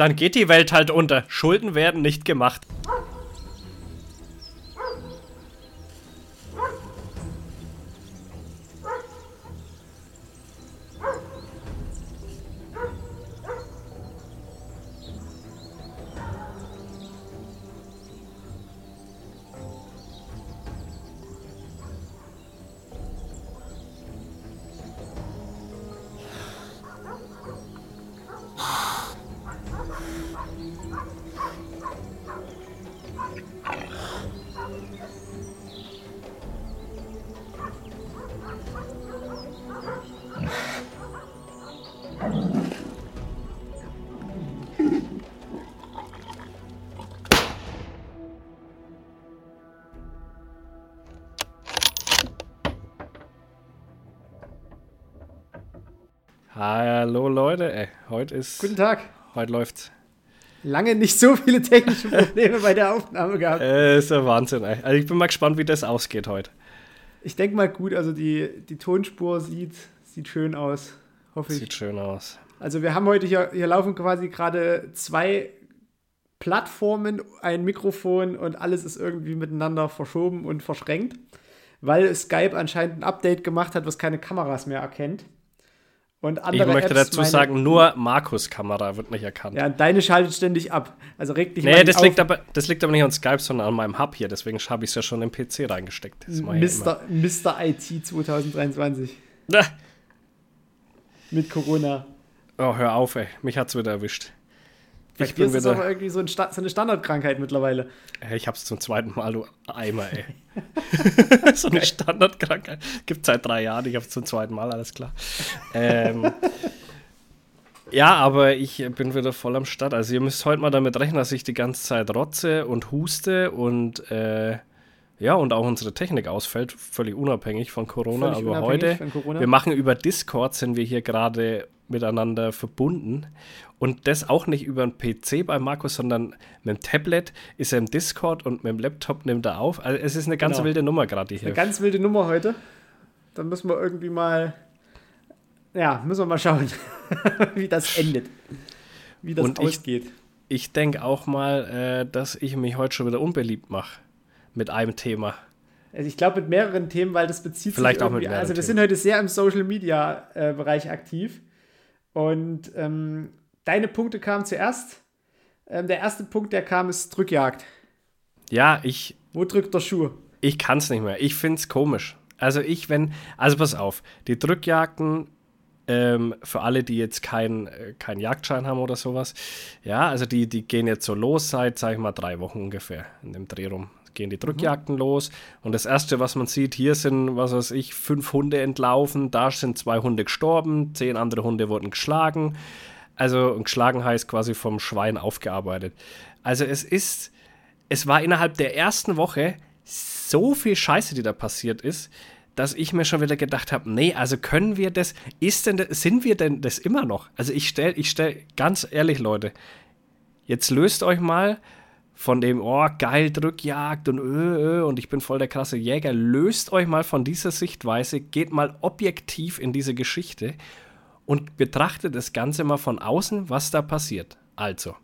dann geht die Welt halt unter. Schulden werden nicht gemacht. Hallo Leute, ey, heute ist... Guten Tag. Heute läuft's. Lange nicht so viele technische Probleme bei der Aufnahme gehabt. Ist der Wahnsinn, ey. Also ich bin mal gespannt, wie das ausgeht heute. Ich denke mal gut, also die Tonspur sieht schön aus, hoffe ich. Sieht schön aus. Also wir haben heute hier laufen quasi gerade zwei Plattformen, ein Mikrofon und alles ist irgendwie miteinander verschoben und verschränkt, weil Skype anscheinend ein Update gemacht hat, was keine Kameras mehr erkennt. Und andere ich möchte Apps, dazu sagen, nur Markus' Kamera wird nicht erkannt. Ja, deine schaltet ständig ab. Also regt dich mal nicht auf. Das liegt aber nicht an Skype, sondern an meinem Hub hier. Deswegen habe ich es ja schon im PC reingesteckt. Das Mr. IT 2023. Na. Mit Corona. Oh, hör auf, ey. Mich hat's wieder erwischt. Ich bin wieder... Das ist irgendwie so eine Standardkrankheit mittlerweile. Ich hab's zum zweiten Mal, du Eimer, ey. So eine Standardkrankheit. Gibt seit 3 Jahren, ich hab's zum zweiten Mal, alles klar. Ja, aber ich bin wieder voll am Start. Also ihr müsst heute mal damit rechnen, dass ich die ganze Zeit rotze und huste und ja, und auch unsere Technik ausfällt, völlig unabhängig von Corona. Völlig aber heute, wir machen über Discord, sind wir hier gerade miteinander verbunden. Und das auch nicht über den PC bei Markus, sondern mit dem Tablet ist er im Discord und mit dem Laptop nimmt er auf. Also es ist eine ganz wilde Nummer gerade hier. Eine ganz wilde Nummer heute. Dann müssen wir irgendwie mal, müssen wir mal schauen, wie das endet. Wie das und ausgeht. Ich denke auch mal, dass ich mich heute schon wieder unbeliebt mache. Mit einem Thema. Also ich glaube mit mehreren Themen, weil das bezieht vielleicht sich irgendwie... Vielleicht auch mit mehreren Also wir sind heute sehr im Social-Media-Bereich aktiv. Und deine Punkte kamen zuerst. Der erste Punkt, der kam, ist Drückjagd. Ja, ich... Wo drückt der Schuh? Ich kann es nicht mehr. Ich finde es komisch. Also pass auf. Die Drückjagden... für alle, die jetzt keinen Jagdschein haben oder sowas. Ja, also die gehen jetzt so los seit, sag ich mal, 3 Wochen ungefähr in dem Dreh rum. Gehen die Drückjagden los und das Erste, was man sieht, hier sind, was weiß ich, 5 Hunde entlaufen, da sind 2 Hunde gestorben, 10 andere Hunde wurden geschlagen. Also und geschlagen heißt quasi vom Schwein aufgearbeitet. Also es war innerhalb der ersten Woche so viel Scheiße, die da passiert ist, dass ich mir schon wieder gedacht habe, nee, also können wir das, sind wir denn das immer noch? Also ich stell, ganz ehrlich, Leute, jetzt löst euch mal von dem, oh, geil, Drückjagd und ich bin voll der krasse Jäger, löst euch mal von dieser Sichtweise, geht mal objektiv in diese Geschichte und betrachtet das Ganze mal von außen, was da passiert. Also,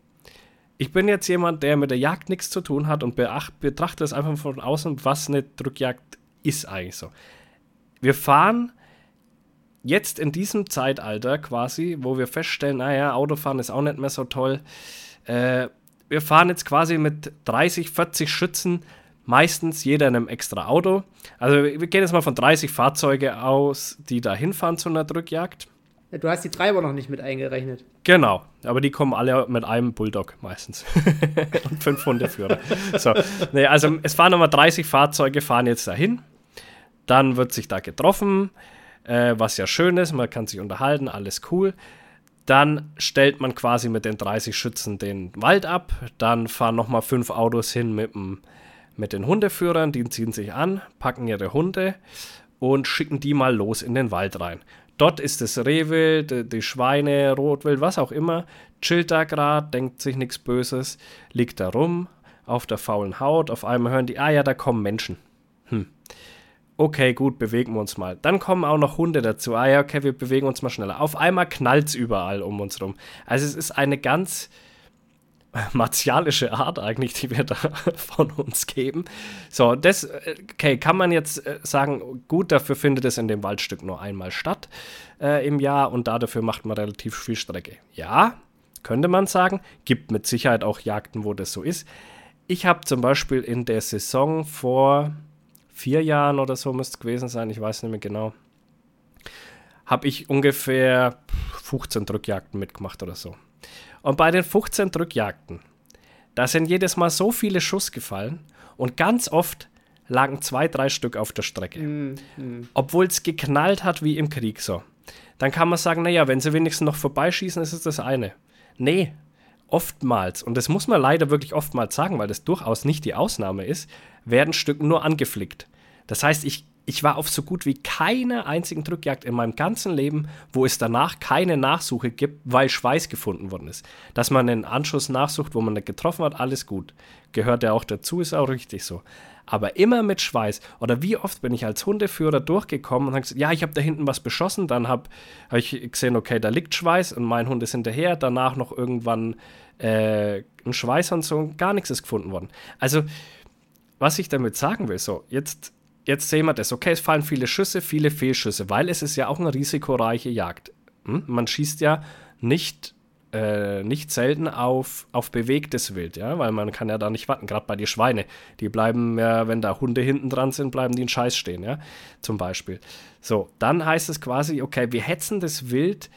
ich bin jetzt jemand, der mit der Jagd nichts zu tun hat und betrachte es einfach von außen, was eine Drückjagd ist eigentlich so. Wir fahren jetzt in diesem Zeitalter quasi, wo wir feststellen, naja, Autofahren ist auch nicht mehr so toll. Wir fahren jetzt quasi mit 30, 40 Schützen, meistens jeder in einem extra Auto. Also wir gehen jetzt mal von 30 Fahrzeugen aus, die da hinfahren zu einer Drückjagd. Ja, du hast die Treiber noch nicht mit eingerechnet. Genau, aber die kommen alle mit einem Bulldog meistens. Und 5 Hundeführer. So. Nee, also es fahren nochmal 30 Fahrzeuge, fahren jetzt dahin. Dann wird sich da getroffen, was ja schön ist, man kann sich unterhalten, alles cool. Dann stellt man quasi mit den 30 Schützen den Wald ab, dann fahren nochmal 5 Autos hin mit den Hundeführern, die ziehen sich an, packen ihre Hunde und schicken die mal los in den Wald rein. Dort ist das Rehwild, die Schweine, Rotwild, was auch immer, chillt da gerade, denkt sich nichts Böses, liegt da rum, auf der faulen Haut, auf einmal hören die, ah ja, da kommen Menschen. Okay, gut, bewegen wir uns mal. Dann kommen auch noch Hunde dazu. Ah ja, okay, wir bewegen uns mal schneller. Auf einmal knallt's überall um uns rum. Also es ist eine ganz martialische Art eigentlich, die wir da von uns geben. So, das, okay, kann man jetzt sagen, gut, dafür findet es in dem Waldstück nur einmal statt im Jahr und dafür macht man relativ viel Strecke. Ja, könnte man sagen, gibt mit Sicherheit auch Jagden, wo das so ist. Ich habe zum Beispiel in der Saison vor 4 Jahren oder so, müsste es gewesen sein, ich weiß nicht mehr genau, habe ich ungefähr 15 Drückjagden mitgemacht oder so. Und bei den 15 Drückjagden, da sind jedes Mal so viele Schuss gefallen und ganz oft lagen 2-3 Stück auf der Strecke. Obwohl es geknallt hat wie im Krieg so. Dann kann man sagen, naja, wenn sie wenigstens noch vorbeischießen, ist es das eine. Nee, oftmals, und das muss man leider wirklich oftmals sagen, weil das durchaus nicht die Ausnahme ist, werden Stücken nur angeflickt. Das heißt, ich war auf so gut wie keiner einzigen Drückjagd in meinem ganzen Leben, wo es danach keine Nachsuche gibt, weil Schweiß gefunden worden ist. Dass man einen Anschuss nachsucht, wo man nicht getroffen hat, alles gut. Gehört ja auch dazu, ist auch richtig so. Aber immer mit Schweiß. Oder wie oft bin ich als Hundeführer durchgekommen und habe gesagt, ja, ich habe da hinten was beschossen, dann habe ich gesehen, okay, da liegt Schweiß und mein Hund ist hinterher, danach noch irgendwann ein Schweiß und so, gar nichts ist gefunden worden. Also, was ich damit sagen will, so, jetzt sehen wir das. Okay, es fallen viele Schüsse, viele Fehlschüsse, weil es ist ja auch eine risikoreiche Jagd. Man schießt ja nicht selten auf bewegtes Wild, ja, weil man kann ja da nicht warten. Gerade bei den Schweinen, die bleiben ja, wenn da Hunde hinten dran sind, bleiben die in Scheiß stehen, ja, zum Beispiel. So, dann heißt es quasi, okay, wir hetzen das Wild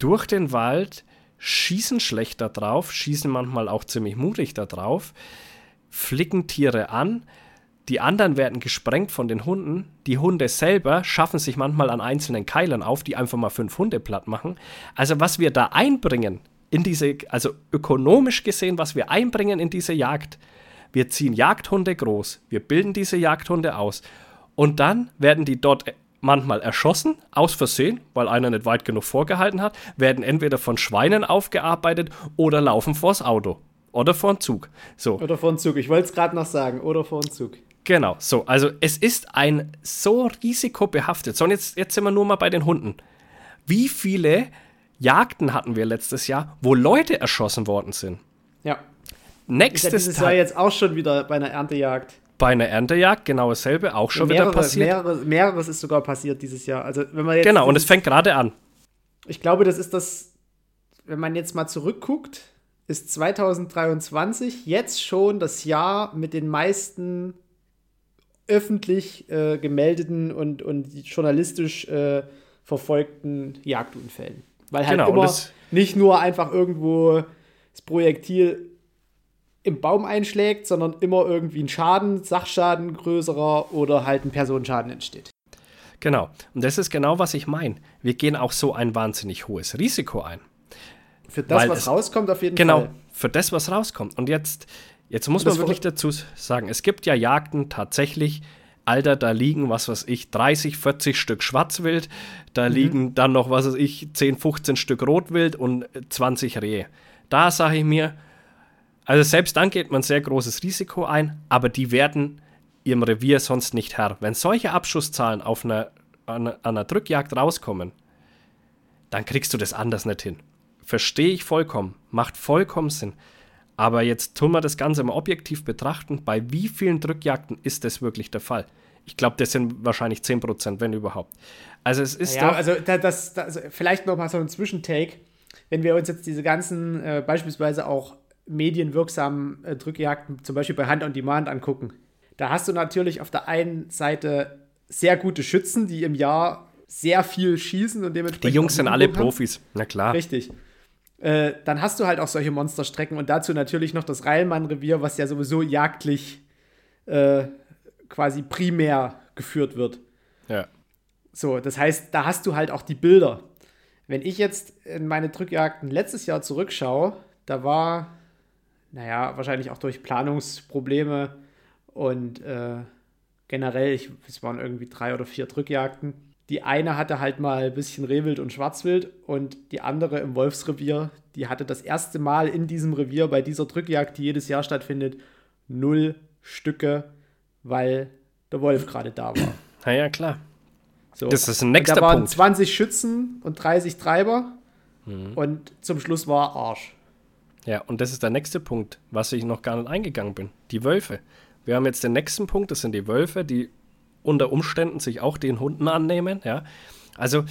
durch den Wald, schießen schlecht da drauf, schießen manchmal auch ziemlich mutig da drauf, flicken Tiere an. Die anderen werden gesprengt von den Hunden. Die Hunde selber schaffen sich manchmal an einzelnen Keilern auf, die einfach mal 5 Hunde platt machen. Also was wir da einbringen, ökonomisch gesehen, was wir einbringen in diese Jagd. Wir ziehen Jagdhunde groß, wir bilden diese Jagdhunde aus. Und dann werden die dort manchmal erschossen, aus Versehen, weil einer nicht weit genug vorgehalten hat, werden entweder von Schweinen aufgearbeitet oder laufen vors Auto. Oder vor den Zug. So. Oder vor den Zug, ich wollte es gerade noch sagen, oder vor den Zug. Genau, so, also es ist ein so risikobehaftet, sondern jetzt sind wir nur mal bei den Hunden. Wie viele Jagden hatten wir letztes Jahr, wo Leute erschossen worden sind? Ja. Nächstes Jahr jetzt auch schon wieder bei einer Erntejagd. Bei einer Erntejagd, genau dasselbe, auch schon wieder passiert. Mehreres ist sogar passiert dieses Jahr. Also, wenn man jetzt genau, und es fängt gerade an. Ich glaube, das ist das, wenn man jetzt mal zurückguckt, ist 2023 jetzt schon das Jahr mit den meisten öffentlich gemeldeten und journalistisch verfolgten Jagdunfällen. Weil halt immer nicht nur einfach irgendwo das Projektil im Baum einschlägt, sondern immer irgendwie ein Schaden, Sachschaden größerer oder halt ein Personenschaden entsteht. Genau. Und das ist genau, was ich meine. Wir gehen auch so ein wahnsinnig hohes Risiko ein. Für das, was rauskommt, auf jeden Fall. Genau, für das, was rauskommt. Und jetzt muss man wirklich dazu sagen, es gibt ja Jagden tatsächlich, Alter, da liegen, was weiß ich, 30, 40 Stück Schwarzwild, da liegen dann noch, was weiß ich, 10, 15 Stück Rotwild und 20 Rehe. Da sage ich mir, also selbst dann geht man sehr großes Risiko ein, aber die werden ihrem Revier sonst nicht Herr. Wenn solche Abschusszahlen auf einer Drückjagd rauskommen, dann kriegst du das anders nicht hin. Verstehe ich vollkommen, macht vollkommen Sinn. Aber jetzt tun wir das Ganze mal objektiv betrachten, bei wie vielen Drückjagden ist das wirklich der Fall? Ich glaube, das sind wahrscheinlich 10%, wenn überhaupt. Also es ist ja, also vielleicht noch mal so ein Zwischentake. Wenn wir uns jetzt diese ganzen beispielsweise auch medienwirksamen Drückjagden, zum Beispiel bei Hand on Demand, angucken, da hast du natürlich auf der einen Seite sehr gute Schützen, die im Jahr sehr viel schießen und dementsprechend. Die Jungs sind alle Profis, na klar. Richtig. Dann hast du halt auch solche Monsterstrecken und dazu natürlich noch das Reilmann-Revier, was ja sowieso jagdlich quasi primär geführt wird. Ja. So, das heißt, da hast du halt auch die Bilder. Wenn ich jetzt in meine Drückjagden letztes Jahr zurückschaue, da war, naja, wahrscheinlich auch durch Planungsprobleme und generell, es waren irgendwie 3 oder 4 Drückjagden. Die eine hatte halt mal ein bisschen Rehwild und Schwarzwild und die andere im Wolfsrevier, die hatte das erste Mal in diesem Revier bei dieser Drückjagd, die jedes Jahr stattfindet, 0 Stücke, weil der Wolf gerade da war. Na ja, klar. So. Das ist ein nächster Punkt. Da waren 20 Schützen und 30 Treiber und zum Schluss war Arsch. Ja, und das ist der nächste Punkt, was ich noch gar nicht eingegangen bin. Die Wölfe. Wir haben jetzt den nächsten Punkt, das sind die Wölfe, die unter Umständen sich auch den Hunden annehmen. Ja? Also,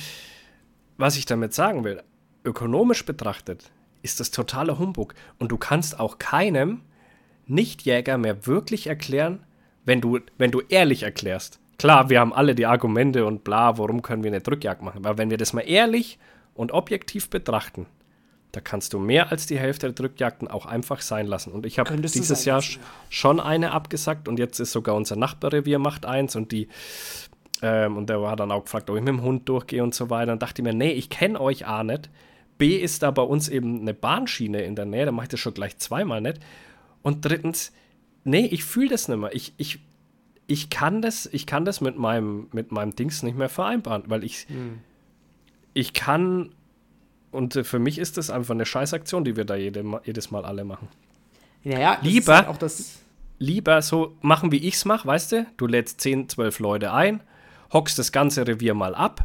was ich damit sagen will, ökonomisch betrachtet ist das totaler Humbug. Und du kannst auch keinem Nichtjäger mehr wirklich erklären, wenn du ehrlich erklärst. Klar, wir haben alle die Argumente und bla, warum können wir eine Drückjagd machen? Aber wenn wir das mal ehrlich und objektiv betrachten, da kannst du mehr als die Hälfte der Drückjagden auch einfach sein lassen. Und ich habe dieses Jahr schon eine abgesagt und jetzt ist sogar unser Nachbarrevier macht eins und die und der war dann auch gefragt, ob ich mit dem Hund durchgehe und so weiter. Und dachte mir, nee, ich kenne euch A nicht. B ist da bei uns eben eine Bahnschiene in der Nähe, da mache ich das schon gleich zweimal nicht. Und drittens, nee, ich fühle das nicht mehr. Ich kann das mit meinem Dings nicht mehr vereinbaren, weil ich kann. Und für mich ist das einfach eine Scheißaktion, die wir da jedes Mal alle machen. Naja, lieber, halt auch das lieber so machen, wie ich's mache, weißt du? Du lädst 10, 12 Leute ein, hockst das ganze Revier mal ab.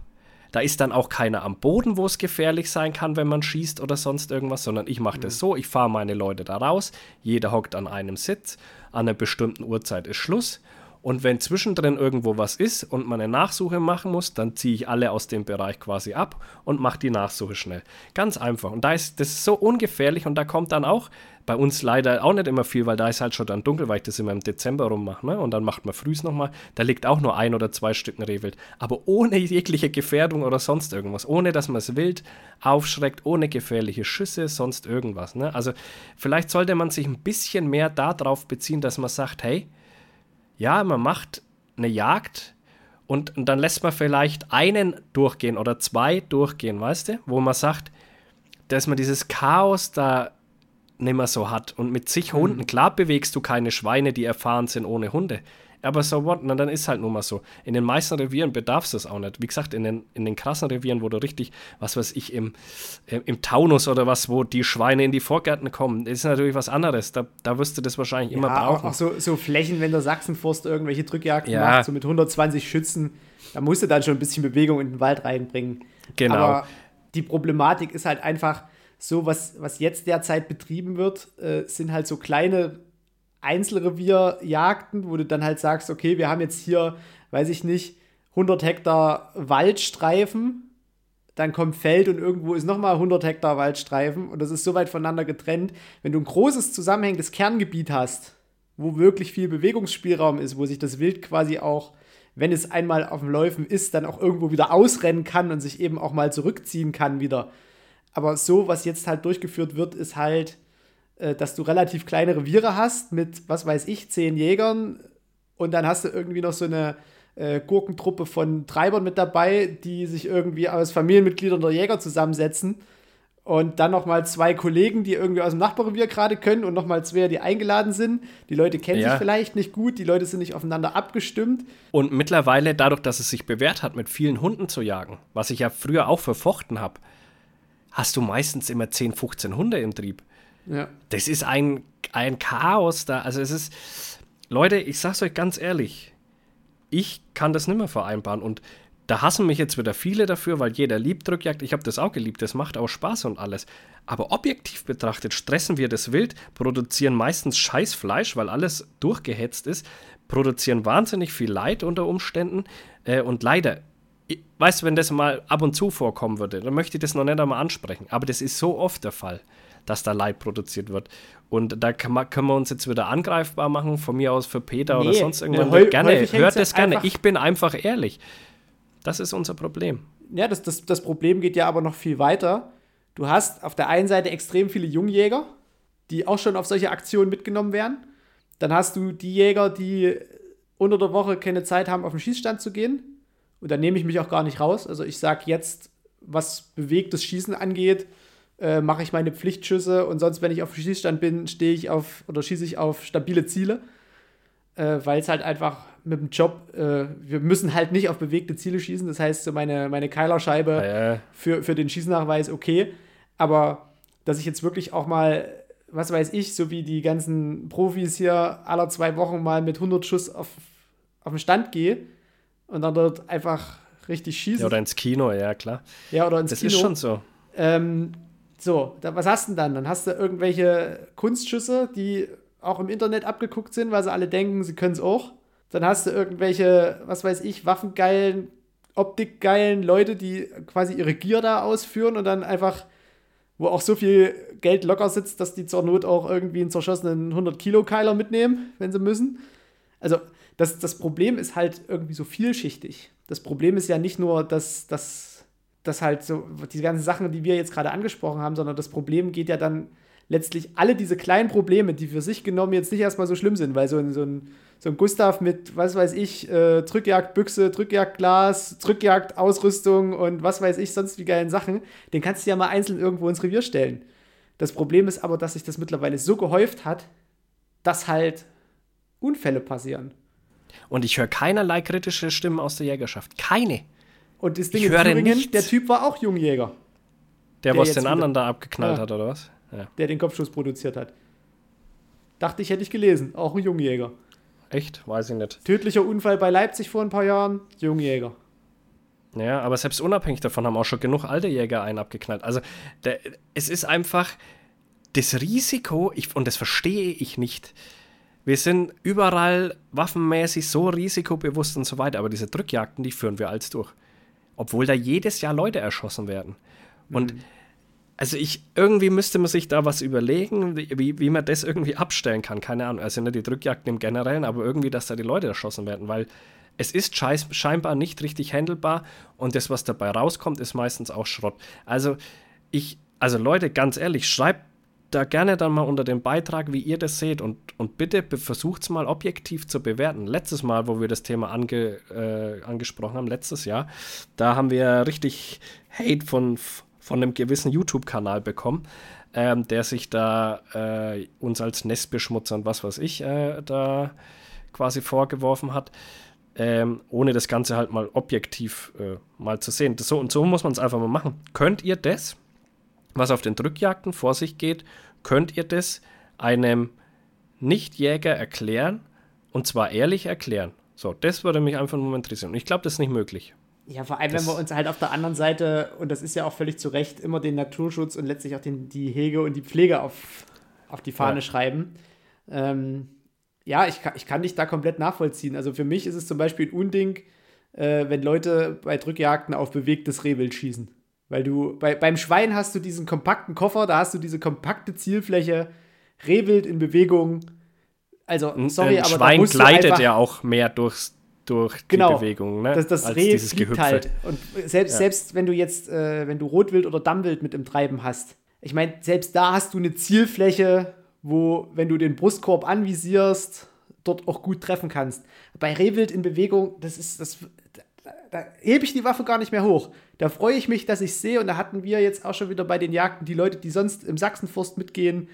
Da ist dann auch keiner am Boden, wo es gefährlich sein kann, wenn man schießt oder sonst irgendwas, sondern ich mache das so, ich fahre meine Leute da raus, jeder hockt an einem Sitz, an einer bestimmten Uhrzeit ist Schluss. Und wenn zwischendrin irgendwo was ist und man eine Nachsuche machen muss, dann ziehe ich alle aus dem Bereich quasi ab und mache die Nachsuche schnell. Ganz einfach. Und das ist so ungefährlich und da kommt dann auch bei uns leider auch nicht immer viel, weil da ist halt schon dann dunkel, weil ich das immer im Dezember rummache. Ne? Und dann macht man frühs nochmal. Da liegt auch nur 1 oder 2 Stücken Rehwild. Aber ohne jegliche Gefährdung oder sonst irgendwas. Ohne, dass man es wild aufschreckt, ohne gefährliche Schüsse, sonst irgendwas. Ne? Also vielleicht sollte man sich ein bisschen mehr darauf beziehen, dass man sagt, hey, ja, man macht eine Jagd und dann lässt man vielleicht einen durchgehen oder 2 durchgehen, weißt du? Wo man sagt, dass man dieses Chaos da nicht mehr so hat. Und mit zig Hunden, klar bewegst du keine Schweine, die erfahren sind ohne Hunde. Aber so what? Na, dann ist halt nur mal so. In den meisten Revieren bedarfst du es auch nicht. Wie gesagt, in den krassen Revieren, wo du richtig, was weiß ich, im Taunus oder was, wo die Schweine in die Vorgärten kommen, das ist natürlich was anderes. Da wirst du das wahrscheinlich immer brauchen. Auch so Flächen, wenn der Sachsenforst irgendwelche Drückjagden macht, so mit 120 Schützen, da musst du dann schon ein bisschen Bewegung in den Wald reinbringen. Genau. Aber die Problematik ist halt einfach so, was jetzt derzeit betrieben wird, sind halt so kleine Einzelrevierjagden, wo du dann halt sagst, okay, wir haben jetzt hier, weiß ich nicht, 100 Hektar Waldstreifen, dann kommt Feld und irgendwo ist nochmal 100 Hektar Waldstreifen und das ist so weit voneinander getrennt. Wenn du ein großes, zusammenhängendes Kerngebiet hast, wo wirklich viel Bewegungsspielraum ist, wo sich das Wild quasi auch, wenn es einmal auf dem Läufen ist, dann auch irgendwo wieder ausrennen kann und sich eben auch mal zurückziehen kann wieder. Aber so, was jetzt halt durchgeführt wird, ist halt, dass du relativ kleine Reviere hast mit, was weiß ich, 10 Jägern und dann hast du irgendwie noch so eine Gurkentruppe von Treibern mit dabei, die sich irgendwie aus Familienmitgliedern der Jäger zusammensetzen und dann nochmal 2 Kollegen, die irgendwie aus dem Nachbarrevier gerade können und nochmal 2, die eingeladen sind. Die Leute kennen sich vielleicht nicht gut, die Leute sind nicht aufeinander abgestimmt. Und mittlerweile, dadurch, dass es sich bewährt hat, mit vielen Hunden zu jagen, was ich ja früher auch verfochten habe, hast du meistens immer 10, 15 Hunde im Trieb. Ja. Das ist ein Chaos da. Also es ist, Leute, ich sag's euch ganz ehrlich, ich kann das nicht mehr vereinbaren und da hassen mich jetzt wieder viele dafür, weil jeder liebt Drückjagd. Ich habe das auch geliebt, das macht auch Spaß und alles. Aber objektiv betrachtet stressen wir das Wild, produzieren meistens scheiß Fleisch, weil alles durchgehetzt ist, produzieren wahnsinnig viel Leid unter Umständen und leider, weißt du, wenn das mal ab und zu vorkommen würde, dann möchte ich das noch nicht einmal ansprechen, aber das ist so oft der Fall, dass da Leid produziert wird. Und da können wir uns jetzt wieder angreifbar machen, von mir aus für Peter oder sonst irgendwann. Hört das gerne. Ich bin einfach ehrlich. Das ist unser Problem. Ja, das Problem geht ja aber noch viel weiter. Du hast auf der einen Seite extrem viele Jungjäger, die auch schon auf solche Aktionen mitgenommen werden. Dann hast du die Jäger, die unter der Woche keine Zeit haben, auf den Schießstand zu gehen. Und da nehme ich mich auch gar nicht raus. Also ich sage jetzt, was bewegtes Schießen angeht, mache ich meine Pflichtschüsse und sonst, wenn ich auf dem Schießstand bin, schieße ich auf stabile Ziele, weil es halt einfach mit dem Job, wir müssen halt nicht auf bewegte Ziele schießen, das heißt so meine Keilerscheibe für den Schießnachweis, okay, aber dass ich jetzt wirklich auch mal, was weiß ich, so wie die ganzen Profis hier aller 2 Wochen mal mit 100 Schuss auf den Stand gehe und dann dort einfach richtig schieße. Ja, oder ins Kino, ja klar. Ja, oder ins Kino. Das ist schon so. So, was hast du denn dann? Dann hast du irgendwelche Kunstschüsse, die auch im Internet abgeguckt sind, weil sie alle denken, sie können es auch. Dann hast du irgendwelche, was weiß ich, waffengeilen, optikgeilen Leute, die quasi ihre Gier da ausführen und dann einfach, wo auch so viel Geld locker sitzt, dass die zur Not auch irgendwie einen zerschossenen 100-Kilo-Keiler mitnehmen, wenn sie müssen. Also das Problem ist halt irgendwie so vielschichtig. Das Problem ist ja nicht nur, dass halt so diese ganzen Sachen, die wir jetzt gerade angesprochen haben, sondern das Problem geht ja dann letztlich alle diese kleinen Probleme, die für sich genommen jetzt nicht erstmal so schlimm sind, weil so ein Gustav mit, was weiß ich, Drückjagdbüchse, Drückjagdglas, Drückjagdausrüstung und was weiß ich, sonst wie geilen Sachen, den kannst du ja mal einzeln irgendwo ins Revier stellen. Das Problem ist aber, dass sich das mittlerweile so gehäuft hat, dass halt Unfälle passieren. Und ich höre keinerlei kritische Stimmen aus der Jägerschaft. Keine. Und das Ding in Thüringen, der Typ war auch Jungjäger. Der was den anderen da abgeknallt hat, oder was? Ja. Der den Kopfschuss produziert hat. Dachte ich, hätte ich gelesen. Auch ein Jungjäger. Echt? Weiß ich nicht. Tödlicher Unfall bei Leipzig vor ein paar Jahren. Jungjäger. Ja, aber selbst unabhängig davon haben auch schon genug alte Jäger einen abgeknallt. Also, es ist einfach das Risiko, und das verstehe ich nicht. Wir sind überall waffenmäßig so risikobewusst und so weiter. Aber diese Drückjagden, die führen wir alles durch. Obwohl da jedes Jahr Leute erschossen werden. Und also irgendwie müsste man sich da was überlegen, wie man das irgendwie abstellen kann. Keine Ahnung, also nicht die Drückjagden im Generellen, aber irgendwie, dass da die Leute erschossen werden, weil es ist scheinbar nicht richtig handelbar und das, was dabei rauskommt, ist meistens auch Schrott. Also Leute, ganz ehrlich, schreibt da gerne dann mal unter dem Beitrag, wie ihr das seht und bitte versucht es mal objektiv zu bewerten. Letztes Mal, wo wir das Thema angesprochen haben, letztes Jahr, da haben wir richtig Hate von einem gewissen YouTube-Kanal bekommen, der sich da uns als Nestbeschmutzer und was weiß ich da quasi vorgeworfen hat, ohne das Ganze halt mal objektiv mal zu sehen. Das, so und so muss man es einfach mal machen. Könnt ihr das, was auf den Drückjagden vor sich geht, könnt ihr das einem Nichtjäger erklären und zwar ehrlich erklären? So, das würde mich einfach nur interessieren. Und ich glaube, das ist nicht möglich. Ja, vor allem, wenn wir uns halt auf der anderen Seite, und das ist ja auch völlig zu Recht, immer den Naturschutz und letztlich auch die Hege und die Pflege auf die Fahne schreiben. Ja, ich kann dich da komplett nachvollziehen. Also für mich ist es zum Beispiel ein Unding, wenn Leute bei Drückjagden auf bewegtes Rehwild schießen. Weil du, beim Schwein hast du diesen kompakten Koffer, da hast du diese kompakte Zielfläche, Rehwild in Bewegung. Also, sorry, aber da musst du einfach... Schwein gleitet ja auch mehr durch die Bewegung, ne? Das Reh dieses Gehüpfe halt. Und selbst wenn du jetzt, wenn du Rotwild oder Dammwild mit im Treiben hast, ich meine, selbst da hast du eine Zielfläche, wo, wenn du den Brustkorb anvisierst, dort auch gut treffen kannst. Bei Rehwild in Bewegung, da hebe ich die Waffe gar nicht mehr hoch. Da freue ich mich, dass ich es sehe, und da hatten wir jetzt auch schon wieder bei den Jagden, die Leute, die sonst im Sachsenforst mitgehen,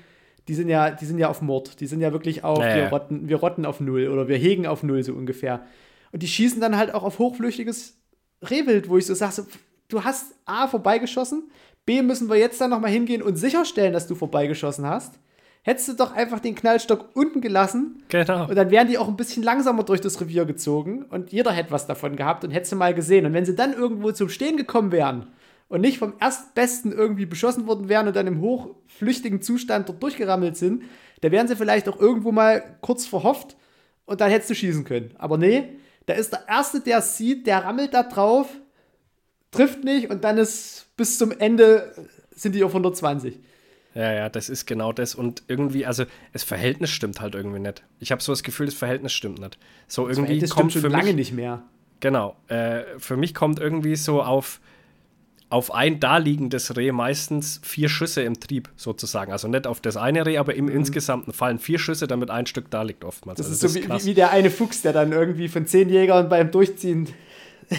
die sind ja auf Mord. Die sind ja wirklich auf, wir rotten auf Null oder wir hegen auf Null, so ungefähr. Und die schießen dann halt auch auf hochflüchtiges Rehwild, wo ich so sage, so, du hast A, vorbeigeschossen, B, müssen wir jetzt dann nochmal hingehen und sicherstellen, dass du vorbeigeschossen hast. Hättest du doch einfach den Knallstock unten gelassen. Genau. Und dann wären die auch ein bisschen langsamer durch das Revier gezogen und jeder hätte was davon gehabt und hättest du mal gesehen. Und wenn sie dann irgendwo zum Stehen gekommen wären und nicht vom Erstbesten irgendwie beschossen worden wären und dann im hochflüchtigen Zustand dort durchgerammelt sind, da wären sie vielleicht auch irgendwo mal kurz verhofft und dann hättest du schießen können. Aber nee, da ist der Erste, der es sieht, der rammelt da drauf, trifft nicht und dann ist bis zum Ende sind die auf 120. Ja, das ist genau das. Und irgendwie, also das Verhältnis stimmt halt irgendwie nicht. Ich habe so das Gefühl, das Verhältnis stimmt nicht. So irgendwie das kommt für mich lange nicht mehr. Genau. Für mich kommt irgendwie so auf ein daliegendes Reh meistens 4 Schüsse im Trieb sozusagen. Also nicht auf das eine Reh, aber im Insgesamten fallen 4 Schüsse, damit ein Stück da liegt oftmals. Das ist so wie der eine Fuchs, der dann irgendwie von 10 Jägern beim Durchziehen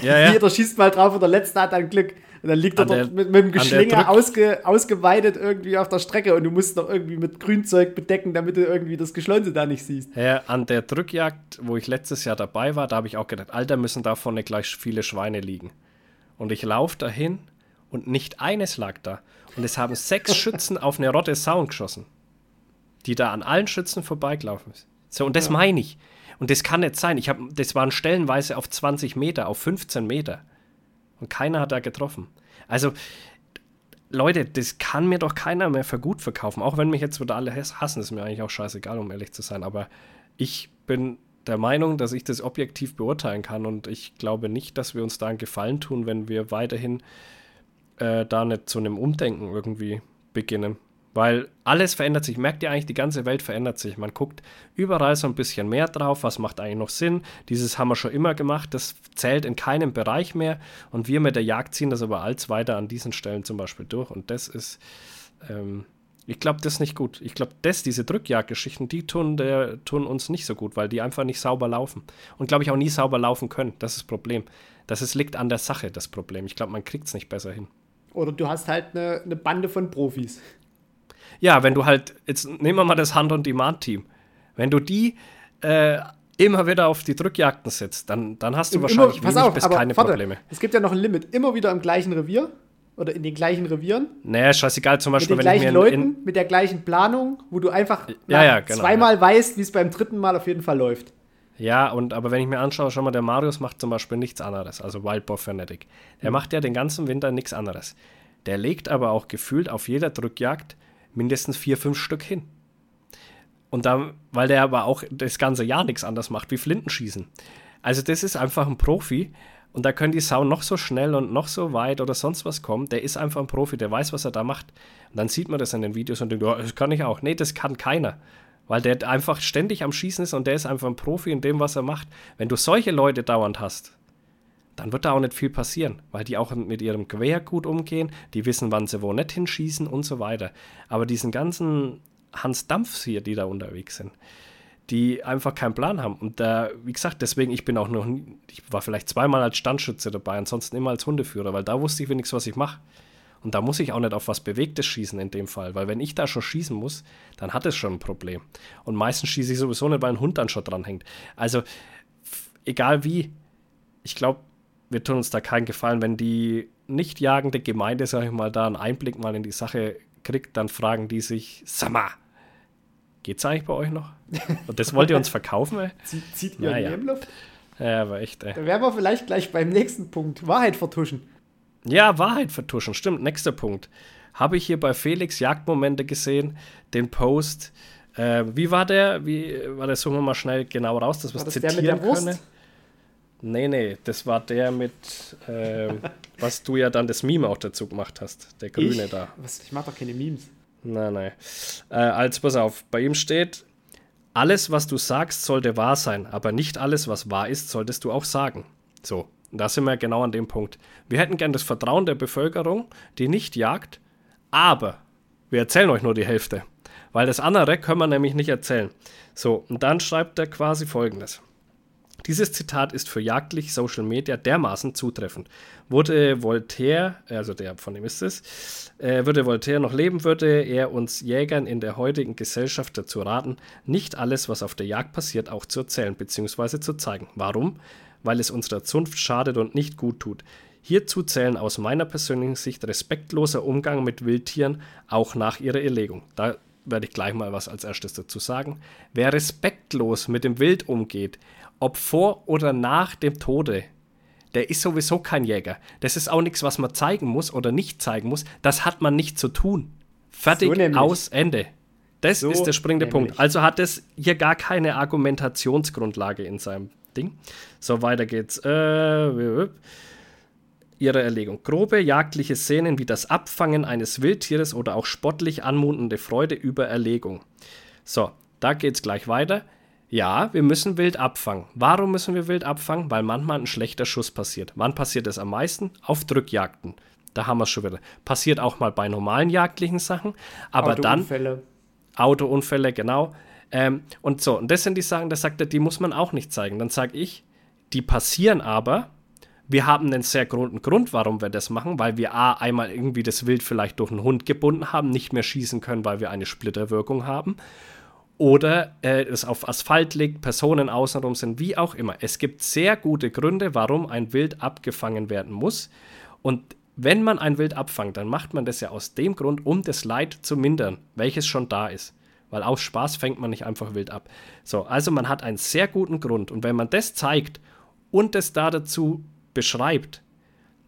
jeder schießt mal drauf und der Letzte hat dann Glück. Und dann liegt er dort mit dem Geschlinger ausgeweidet irgendwie auf der Strecke und du musst noch irgendwie mit Grünzeug bedecken, damit du irgendwie das Geschlonse da nicht siehst. Ja, an der Drückjagd, wo ich letztes Jahr dabei war, da habe ich auch gedacht, Alter, müssen da vorne gleich viele Schweine liegen. Und ich laufe dahin und nicht eines lag da. Und es haben 6 Schützen auf eine Rotte Sound geschossen, die da an allen Schützen vorbeigelaufen ist. So, und das meine ich. Und das kann nicht sein. Das waren stellenweise auf 20 Meter, auf 15 Meter. Und keiner hat da getroffen. Also Leute, das kann mir doch keiner mehr für gut verkaufen. Auch wenn mich jetzt wieder alle hassen, ist mir eigentlich auch scheißegal, um ehrlich zu sein. Aber ich bin der Meinung, dass ich das objektiv beurteilen kann. Und ich glaube nicht, dass wir uns da einen Gefallen tun, wenn wir weiterhin da nicht zu einem Umdenken irgendwie beginnen. Weil alles verändert sich. Merkt ihr eigentlich, die ganze Welt verändert sich. Man guckt überall so ein bisschen mehr drauf. Was macht eigentlich noch Sinn? Dieses haben wir schon immer gemacht. Das zählt in keinem Bereich mehr. Und wir mit der Jagd ziehen das aber allzu weiter an diesen Stellen zum Beispiel durch. Und das ist, ich glaube, das ist nicht gut. Ich glaube, diese Drückjagdgeschichten, die tun uns nicht so gut, weil die einfach nicht sauber laufen. Und glaube ich auch nie sauber laufen können. Das ist das Problem. Das liegt an der Sache, das Problem. Ich glaube, man kriegt es nicht besser hin. Oder du hast halt eine Bande von Profis. Ja, wenn du halt, jetzt nehmen wir mal das Hand on Demand Team, wenn du die immer wieder auf die Drückjagden setzt, dann hast du wahrscheinlich wenig bis keine Probleme. Es gibt ja noch ein Limit, immer wieder im gleichen Revier oder in den gleichen Revieren. Naja, scheißegal, zum Beispiel, wenn ich mir... Mit den gleichen Leuten, mit der gleichen Planung, wo du einfach zweimal weißt, wie es beim dritten Mal auf jeden Fall läuft. Ja, aber wenn ich mir anschaue, schau mal, der Marius macht zum Beispiel nichts anderes, also Wildball Fanatic. Der macht ja den ganzen Winter nichts anderes. Der legt aber auch gefühlt auf jeder Drückjagd mindestens 4-5 Stück hin. Und da, weil der aber auch das ganze Jahr nichts anderes macht wie Flintenschießen. Also das ist einfach ein Profi und da können die Sau noch so schnell und noch so weit oder sonst was kommen. Der ist einfach ein Profi, der weiß, was er da macht. Und dann sieht man das in den Videos und denkt, oh, das kann ich auch. Nee, das kann keiner. Weil der einfach ständig am Schießen ist und der ist einfach ein Profi in dem, was er macht. Wenn du solche Leute dauernd hast, dann wird da auch nicht viel passieren, weil die auch mit ihrem Gewehr gut umgehen, die wissen, wann sie wo nicht hinschießen und so weiter. Aber diesen ganzen Hans Dampfs hier, die da unterwegs sind, die einfach keinen Plan haben. Und da, wie gesagt, deswegen, ich war vielleicht zweimal als Standschütze dabei, ansonsten immer als Hundeführer, weil da wusste ich wenigstens, was ich mache. Und da muss ich auch nicht auf was Bewegtes schießen in dem Fall, weil wenn ich da schon schießen muss, dann hat es schon ein Problem. Und meistens schieße ich sowieso nicht, weil ein Hund dann schon dranhängt. Also, egal wie, ich glaube, wir tun uns da keinen Gefallen, wenn die nicht jagende Gemeinde, sag ich mal, da einen Einblick mal in die Sache kriegt, dann fragen die sich, sag mal, geht's eigentlich bei euch noch? Und das wollt ihr uns verkaufen, ey? Zieht ihr in die Luft? Ja, aber echt, ey. Da wären wir vielleicht gleich beim nächsten Punkt, Wahrheit vertuschen. Ja, Wahrheit vertuschen, stimmt, nächster Punkt. Habe ich hier bei Felix Jagdmomente gesehen, den Post, wie war der? Suchen wir mal schnell genau raus, dass wir es zitieren der mit der können. Wurst? Nee, das war der mit, was du ja dann das Meme auch dazu gemacht hast, der Grüne da. Ich mach doch keine Memes. Nein. Also pass auf, bei ihm steht, alles, was du sagst, sollte wahr sein, aber nicht alles, was wahr ist, solltest du auch sagen. So, da sind wir genau an dem Punkt. Wir hätten gern das Vertrauen der Bevölkerung, die nicht jagt, aber wir erzählen euch nur die Hälfte, weil das andere können wir nämlich nicht erzählen. So, und dann schreibt er quasi Folgendes. Dieses Zitat ist für jagdlich Social Media dermaßen zutreffend. Wurde Voltaire, also der von dem ist es, würde Voltaire noch leben, würde er uns Jägern in der heutigen Gesellschaft dazu raten, nicht alles, was auf der Jagd passiert, auch zu erzählen bzw. zu zeigen. Warum? Weil es unserer Zunft schadet und nicht gut tut. Hierzu zählen aus meiner persönlichen Sicht respektloser Umgang mit Wildtieren auch nach ihrer Erlegung. Da werde ich gleich mal was als erstes dazu sagen. Wer respektlos mit dem Wild umgeht, ob vor oder nach dem Tode, der ist sowieso kein Jäger. Das ist auch nichts, was man zeigen muss oder nicht zeigen muss. Das hat man nicht zu tun. Fertig, so aus, Ende. Das so ist der springende Punkt. Also hat es hier gar keine Argumentationsgrundlage in seinem Ding. So, weiter geht's. Ihre Erlegung. Grobe jagdliche Szenen wie das Abfangen eines Wildtieres oder auch spottlich anmutende Freude über Erlegung. So, da geht's gleich weiter. Ja, wir müssen Wild abfangen. Warum müssen wir Wild abfangen? Weil manchmal ein schlechter Schuss passiert. Wann passiert das am meisten? Auf Drückjagden. Da haben wir es schon wieder. Passiert auch mal bei normalen jagdlichen Sachen. Aber Autounfälle. Autounfälle, genau. Und so, und das sind die Sachen, da sagt er, die muss man auch nicht zeigen. Dann sage ich, die passieren aber, wir haben einen sehr guten Grund, warum wir das machen, weil wir einmal irgendwie das Wild vielleicht durch einen Hund gebunden haben, nicht mehr schießen können, weil wir eine Splitterwirkung haben. Oder es auf Asphalt liegt, Personen außenrum sind, wie auch immer. Es gibt sehr gute Gründe, warum ein Wild abgefangen werden muss. Und wenn man ein Wild abfangt, dann macht man das ja aus dem Grund, um das Leid zu mindern, welches schon da ist. Weil aus Spaß fängt man nicht einfach Wild ab. So, also man hat einen sehr guten Grund. Und wenn man das zeigt und es dazu beschreibt,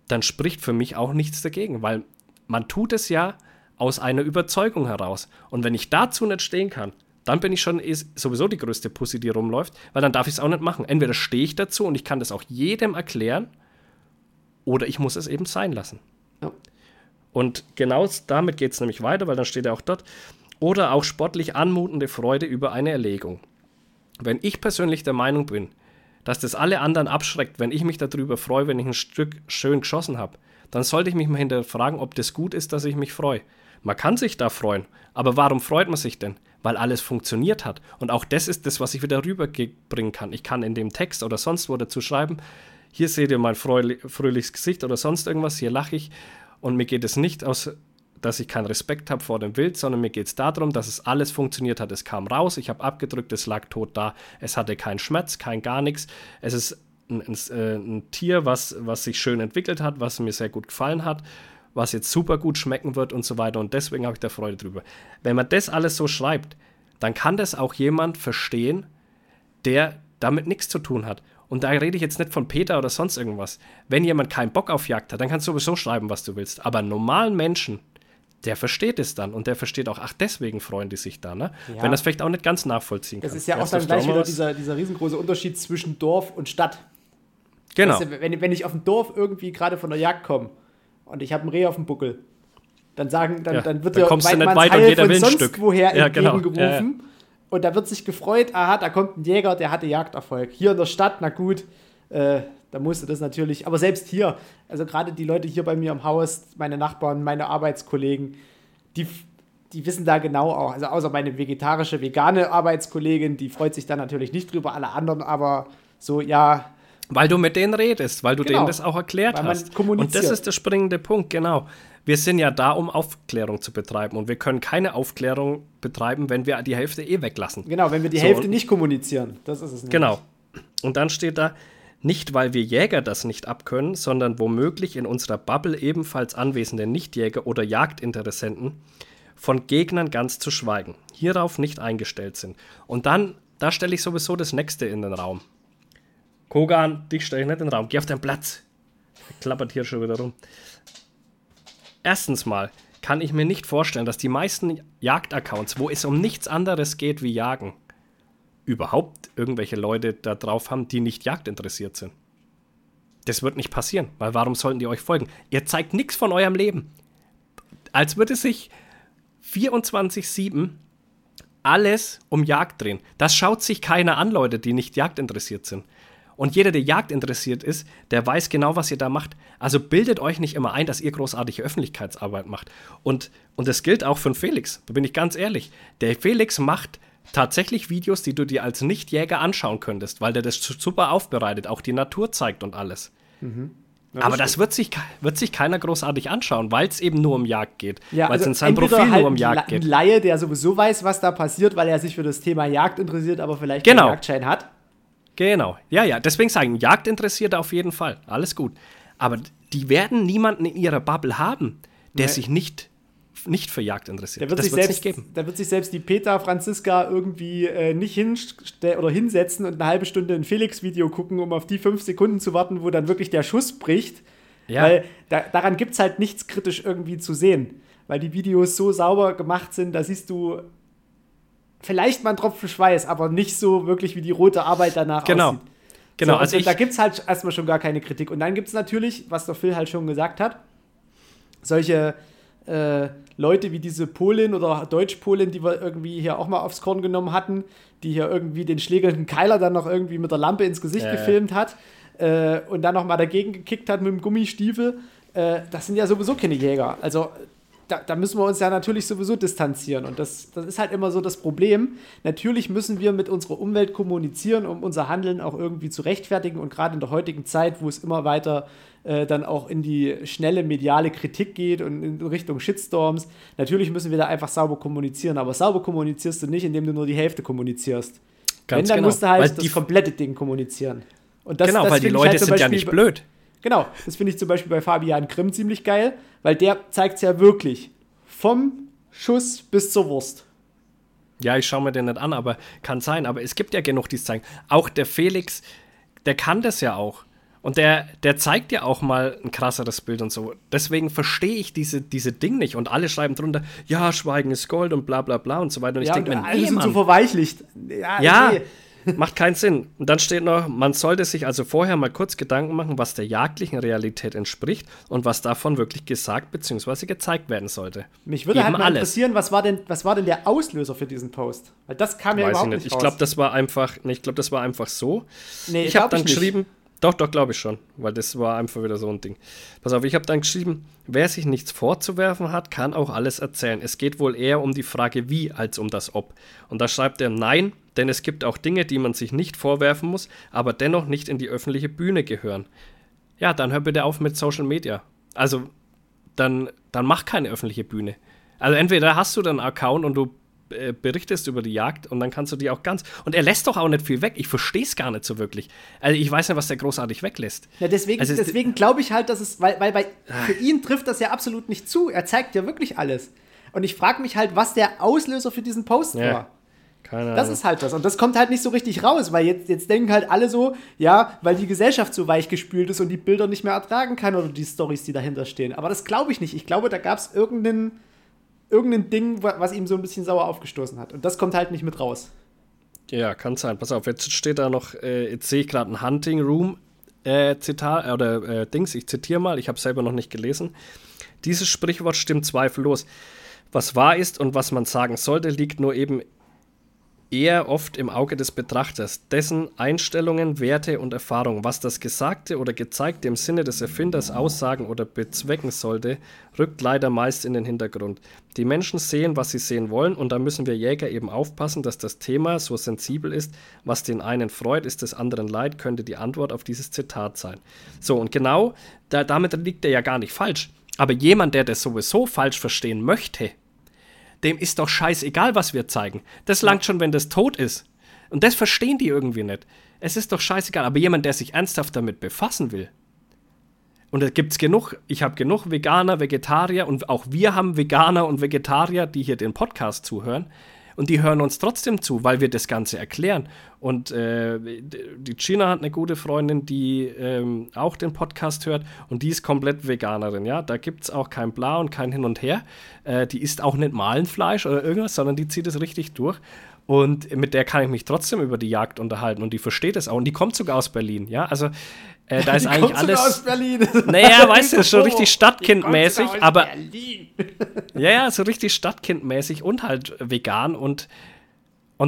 dann spricht für mich auch nichts dagegen. Weil man tut es ja aus einer Überzeugung heraus. Und wenn ich dazu nicht stehen kann, dann bin ich schon sowieso die größte Pussy, die rumläuft, weil dann darf ich es auch nicht machen. Entweder stehe ich dazu und ich kann das auch jedem erklären, oder ich muss es eben sein lassen. Ja. Und genau damit geht es nämlich weiter, weil dann steht ja auch dort, oder auch sportlich anmutende Freude über eine Erlegung. Wenn ich persönlich der Meinung bin, dass das alle anderen abschreckt, wenn ich mich darüber freue, wenn ich ein Stück schön geschossen habe, dann sollte ich mich mal hinterfragen, ob das gut ist, dass ich mich freue. Man kann sich da freuen, aber warum freut man sich denn? Weil alles funktioniert hat. Und auch das ist das, was ich wieder rüberbringen kann. Ich kann in dem Text oder sonst wo dazu schreiben, hier seht ihr mein fröhliches Gesicht oder sonst irgendwas, hier lache ich. Und mir geht es nicht aus, dass ich keinen Respekt habe vor dem Wild, sondern mir geht es darum, dass es alles funktioniert hat. Es kam raus, ich habe abgedrückt, es lag tot da. Es hatte keinen Schmerz, kein gar nichts. Es ist ein Tier, was sich schön entwickelt hat, was mir sehr gut gefallen hat, was jetzt super gut schmecken wird und so weiter. Und deswegen habe ich da Freude drüber. Wenn man das alles so schreibt, dann kann das auch jemand verstehen, der damit nichts zu tun hat. Und da rede ich jetzt nicht von Peter oder sonst irgendwas. Wenn jemand keinen Bock auf Jagd hat, dann kannst du sowieso schreiben, was du willst. Aber einen normalen Menschen, der versteht es dann. Und der versteht auch, ach, deswegen freuen die sich da, ne? Ja. Wenn das vielleicht auch nicht ganz nachvollziehen kann. Es ist ja auch dann gleich wieder dieser riesengroße Unterschied zwischen Dorf und Stadt. Genau. Weißt du, wenn ich auf dem Dorf irgendwie gerade von der Jagd komme und ich habe ein Reh auf dem Buckel, dann wird ja Weidmanns Heil von sonst woher entgegengerufen. Ja, genau. Und da wird sich gefreut, aha, da kommt ein Jäger, der hatte Jagderfolg. Hier in der Stadt, na gut, da musste das natürlich. Aber selbst hier, also gerade die Leute hier bei mir im Haus, meine Nachbarn, meine Arbeitskollegen, die wissen da genau auch. Also außer meine vegetarische, vegane Arbeitskollegin, die freut sich da natürlich nicht drüber, alle anderen, aber so, ja. Weil du mit denen redest, weil du denen das auch erklärt hast. Und das ist der springende Punkt, genau. Wir sind ja da, um Aufklärung zu betreiben. Und wir können keine Aufklärung betreiben, wenn wir die Hälfte weglassen. Genau, wenn wir die Hälfte nicht kommunizieren. Das ist es nämlich. Genau. Und dann steht da, nicht weil wir Jäger das nicht abkönnen, sondern womöglich in unserer Bubble ebenfalls anwesende Nichtjäger oder Jagdinteressenten von Gegnern ganz zu schweigen, hierauf nicht eingestellt sind. Und dann, da stelle ich sowieso das Nächste in den Raum. Kogan, dich stelle ich nicht in den Raum. Geh auf deinen Platz. Der klappert hier schon wieder rum. Erstens mal kann ich mir nicht vorstellen, dass die meisten Jagdaccounts, wo es um nichts anderes geht wie Jagen, überhaupt irgendwelche Leute da drauf haben, die nicht jagdinteressiert sind. Das wird nicht passieren, weil warum sollten die euch folgen? Ihr zeigt nichts von eurem Leben. Als würde sich 24/7 alles um Jagd drehen. Das schaut sich keiner an, Leute, die nicht jagdinteressiert sind. Und jeder, der Jagd interessiert ist, der weiß genau, was ihr da macht. Also bildet euch nicht immer ein, dass ihr großartige Öffentlichkeitsarbeit macht. Und das gilt auch für Felix, da bin ich ganz ehrlich. Der Felix macht tatsächlich Videos, die du dir als Nichtjäger anschauen könntest, weil der das super aufbereitet, auch die Natur zeigt und alles. Mhm. Ja, aber das wird sich keiner großartig anschauen, weil es eben nur um Jagd geht. Ja, weil es also in seinem Profil halt nur um Jagd geht. Ein Laie, der sowieso weiß, was da passiert, weil er sich für das Thema Jagd interessiert, aber vielleicht keinen Jagdschein hat. Genau, ja, deswegen sagen Jagdinteressierte auf jeden Fall, alles gut. Aber die werden niemanden in ihrer Bubble haben, der sich nicht für Jagd interessiert. Das wird es nicht geben. Da wird sich selbst die Peter Franziska irgendwie nicht hinsetzen und eine halbe Stunde ein Felix-Video gucken, um auf die 5 Sekunden zu warten, wo dann wirklich der Schuss bricht. Ja. Weil daran gibt es halt nichts kritisch irgendwie zu sehen. Weil die Videos so sauber gemacht sind, da siehst du vielleicht mal ein Tropfen Schweiß, aber nicht so wirklich, wie die rote Arbeit danach aussieht. Genau. So, also da gibt es halt erstmal schon gar keine Kritik. Und dann gibt es natürlich, was der Phil halt schon gesagt hat, solche Leute wie diese Polin oder Deutsch-Polin, die wir irgendwie hier auch mal aufs Korn genommen hatten, die hier irgendwie den schlägernden Keiler dann noch irgendwie mit der Lampe ins Gesicht gefilmt hat und dann noch mal dagegen gekickt hat mit dem Gummistiefel. Das sind ja sowieso keine Jäger. Also da müssen wir uns ja natürlich sowieso distanzieren. Und das ist halt immer so das Problem. Natürlich müssen wir mit unserer Umwelt kommunizieren, um unser Handeln auch irgendwie zu rechtfertigen. Und gerade in der heutigen Zeit, wo es immer weiter dann auch in die schnelle mediale Kritik geht und in Richtung Shitstorms, natürlich müssen wir da einfach sauber kommunizieren. Aber sauber kommunizierst du nicht, indem du nur die Hälfte kommunizierst. Ganz Wenn, dann musst du halt weil das komplette Ding kommunizieren. Und das weil die Leute halt sind ja nicht blöd. Genau, das finde ich zum Beispiel bei Fabian Krimm ziemlich geil, weil der zeigt es ja wirklich vom Schuss bis zur Wurst. Ja, ich schaue mir den nicht an, aber kann sein. Aber es gibt ja genug, die es zeigen. Auch der Felix, der kann das ja auch. Und der zeigt ja auch mal ein krasseres Bild und so. Deswegen verstehe ich diese Ding nicht. Und alle schreiben drunter, ja, Schweigen ist Gold und bla bla bla und so weiter. Und ja, ich denke mir, alle sind so verweichlicht. Ja, nee. Macht keinen Sinn. Und dann steht noch, man sollte sich also vorher mal kurz Gedanken machen, was der jagdlichen Realität entspricht und was davon wirklich gesagt bzw. gezeigt werden sollte. Mich würde eben halt mal interessieren, was war denn der Auslöser für diesen Post? Weil das kam ja überhaupt nicht raus. Ich glaube, das war einfach so. Nee, ich habe dann geschrieben, Doch, glaube ich schon, weil das war einfach wieder so ein Ding. Pass auf, ich habe dann geschrieben, wer sich nichts vorzuwerfen hat, kann auch alles erzählen. Es geht wohl eher um die Frage wie als um das ob. Und da schreibt er, nein, denn es gibt auch Dinge, die man sich nicht vorwerfen muss, aber dennoch nicht in die öffentliche Bühne gehören. Ja, dann hör bitte auf mit Social Media. Also, dann mach keine öffentliche Bühne. Also entweder hast du dann einen Account und du berichtest über die Jagd und dann kannst du die auch ganz... Und er lässt doch auch nicht viel weg. Ich verstehe es gar nicht so wirklich. Also ich weiß nicht, was der großartig weglässt. Ja, deswegen glaube ich halt, dass es... Weil für ihn trifft das ja absolut nicht zu. Er zeigt ja wirklich alles. Und ich frage mich halt, was der Auslöser für diesen Post war. Keine Ahnung. Das ist halt das. Und das kommt halt nicht so richtig raus, weil jetzt denken halt alle so, ja, weil die Gesellschaft so weich gespült ist und die Bilder nicht mehr ertragen kann oder die Storys, die dahinter stehen. Aber das glaube ich nicht. Ich glaube, da gab es irgendein Ding, was ihm so ein bisschen sauer aufgestoßen hat. Und das kommt halt nicht mit raus. Ja, kann sein. Pass auf, jetzt steht da noch, jetzt sehe ich gerade ein Hunting Room Zitat oder Dings, ich zitiere mal, ich habe es selber noch nicht gelesen. Dieses Sprichwort stimmt zweifellos. Was wahr ist und was man sagen sollte, liegt nur eben eher oft im Auge des Betrachters, dessen Einstellungen, Werte und Erfahrungen, was das Gesagte oder Gezeigte im Sinne des Erfinders aussagen oder bezwecken sollte, rückt leider meist in den Hintergrund. Die Menschen sehen, was sie sehen wollen, und da müssen wir Jäger eben aufpassen, dass das Thema so sensibel ist, was den einen freut, ist des anderen leid, könnte die Antwort auf dieses Zitat sein. So, und genau, damit liegt er ja gar nicht falsch. Aber jemand, der das sowieso falsch verstehen möchte, dem ist doch scheißegal, was wir zeigen. Das langt schon, wenn das tot ist. Und das verstehen die irgendwie nicht. Es ist doch scheißegal. Aber jemand, der sich ernsthaft damit befassen will. Und da gibt's genug. Ich habe genug Veganer, Vegetarier. Und auch wir haben Veganer und Vegetarier, die hier den Podcast zuhören. Und die hören uns trotzdem zu, weil wir das Ganze erklären. Und die Gina hat eine gute Freundin, die auch den Podcast hört. Und die ist komplett Veganerin, ja. Da gibt es auch kein Bla und kein Hin und Her. Die isst auch nicht Malenfleisch oder irgendwas, sondern die zieht es richtig durch. Und mit der kann ich mich trotzdem über die Jagd unterhalten. Und die versteht es auch. Und die kommt sogar aus Berlin, ja. Also da ist eigentlich alles... aus Berlin. Naja, weißt du, schon richtig stadtkindmäßig, aber... Berlin. Ja, so richtig stadtkindmäßig und halt vegan und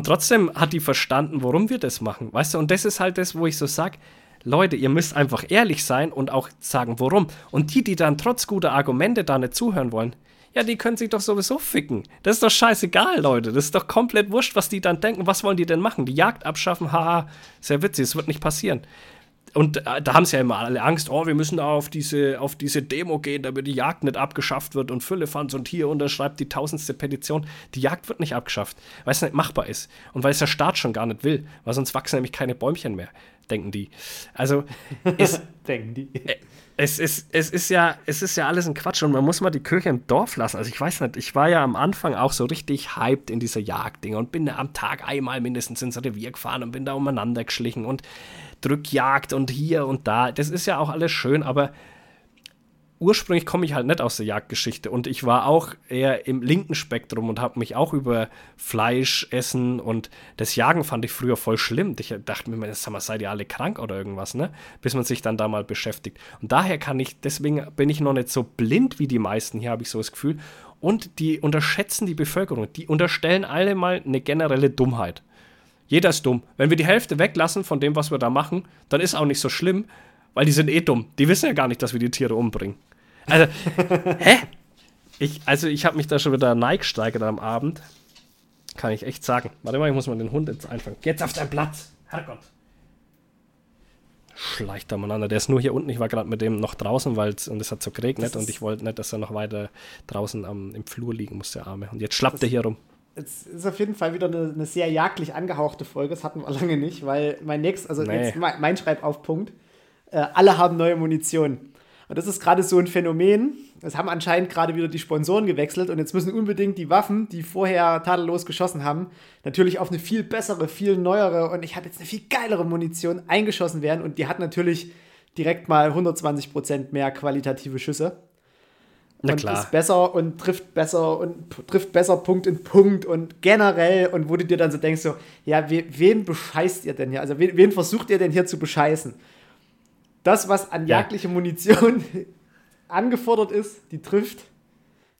trotzdem hat die verstanden, warum wir das machen, weißt du? Und das ist halt das, wo ich so sag, Leute, ihr müsst einfach ehrlich sein und auch sagen, warum. Und die dann trotz guter Argumente da nicht zuhören wollen, ja, die können sich doch sowieso ficken. Das ist doch scheißegal, Leute. Das ist doch komplett wurscht, was die dann denken. Was wollen die denn machen? Die Jagd abschaffen? Haha, sehr witzig, es wird nicht passieren. Und da haben sie ja immer alle Angst, wir müssen da auf diese Demo gehen, damit die Jagd nicht abgeschafft wird und Füllefanz und hier unterschreibt die 1000. Petition. Die Jagd wird nicht abgeschafft, weil es nicht machbar ist und weil es der Staat schon gar nicht will, weil sonst wachsen nämlich keine Bäumchen mehr, denken die. Also, es ist ja alles ein Quatsch und man muss mal die Kirche im Dorf lassen. Also ich weiß nicht, ich war ja am Anfang auch so richtig hyped in dieser Jagddinger und bin da am Tag einmal mindestens ins Revier gefahren und bin da umeinander geschlichen und Drückjagd und hier und da. Das ist ja auch alles schön, aber ursprünglich komme ich halt nicht aus der Jagdgeschichte und ich war auch eher im linken Spektrum und habe mich auch über Fleisch essen und das Jagen fand ich früher voll schlimm. Ich dachte mir, sag mal, seid ihr alle krank oder irgendwas, ne? Bis man sich dann da mal beschäftigt. Und daher deswegen bin ich noch nicht so blind wie die meisten hier, habe ich so das Gefühl. Und die unterschätzen die Bevölkerung. Die unterstellen alle mal eine generelle Dummheit. Jeder ist dumm. Wenn wir die Hälfte weglassen von dem, was wir da machen, dann ist auch nicht so schlimm, weil die sind eh dumm. Die wissen ja gar nicht, dass wir die Tiere umbringen. Also, hä? Ich habe mich da schon wieder neigsteigert am Abend. Kann ich echt sagen. Warte mal, ich muss mal den Hund jetzt einfangen. Jetzt auf deinen Platz. Herrgott. Schleicht da mal an. Der ist nur hier unten. Ich war gerade mit dem noch draußen, und es hat so geregnet und ich wollte nicht, dass er noch weiter draußen im Flur liegen muss, der Arme. Und jetzt schlappt er hier rum. Es ist auf jeden Fall wieder eine sehr jagdlich angehauchte Folge. Das hatten wir lange nicht, weil mein Schreibaufpunkt, alle haben neue Munition. Und das ist gerade so ein Phänomen. Es haben anscheinend gerade wieder die Sponsoren gewechselt und jetzt müssen unbedingt die Waffen, die vorher tadellos geschossen haben, natürlich auf eine viel bessere, viel neuere und ich habe jetzt eine viel geilere Munition eingeschossen werden und die hat natürlich direkt mal 120% mehr qualitative Schüsse. Na klar. Und ist besser und trifft besser Punkt in Punkt und generell, und wo du dir dann so denkst, so, ja, wen bescheißt ihr denn hier? Also wen versucht ihr denn hier zu bescheißen? Das, was an jagdliche Munition angefordert ist, die trifft,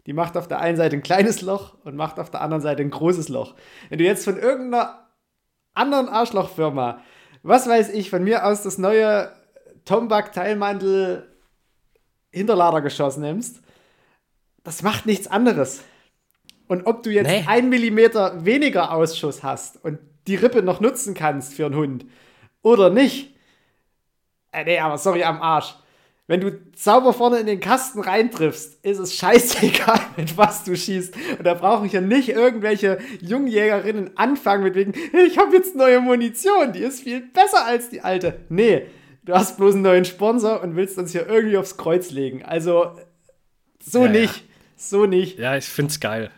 die macht auf der einen Seite ein kleines Loch und macht auf der anderen Seite ein großes Loch. Wenn du jetzt von irgendeiner anderen Arschlochfirma, was weiß ich, von mir aus das neue Tomback-Teilmantel Hinterladergeschoss nimmst, das macht nichts anderes. Und ob du jetzt 1 Millimeter weniger Ausschuss hast und die Rippe noch nutzen kannst für einen Hund oder nicht, aber sorry, am Arsch. Wenn du sauber vorne in den Kasten reintriffst, ist es scheißegal, mit was du schießt. Und da brauche ich ja nicht irgendwelche Jungjägerinnen anfangen mit wegen, ich habe jetzt neue Munition, die ist viel besser als die alte. Nee, du hast bloß einen neuen Sponsor und willst uns hier irgendwie aufs Kreuz legen. Also, so nicht. Ja, ich find's geil.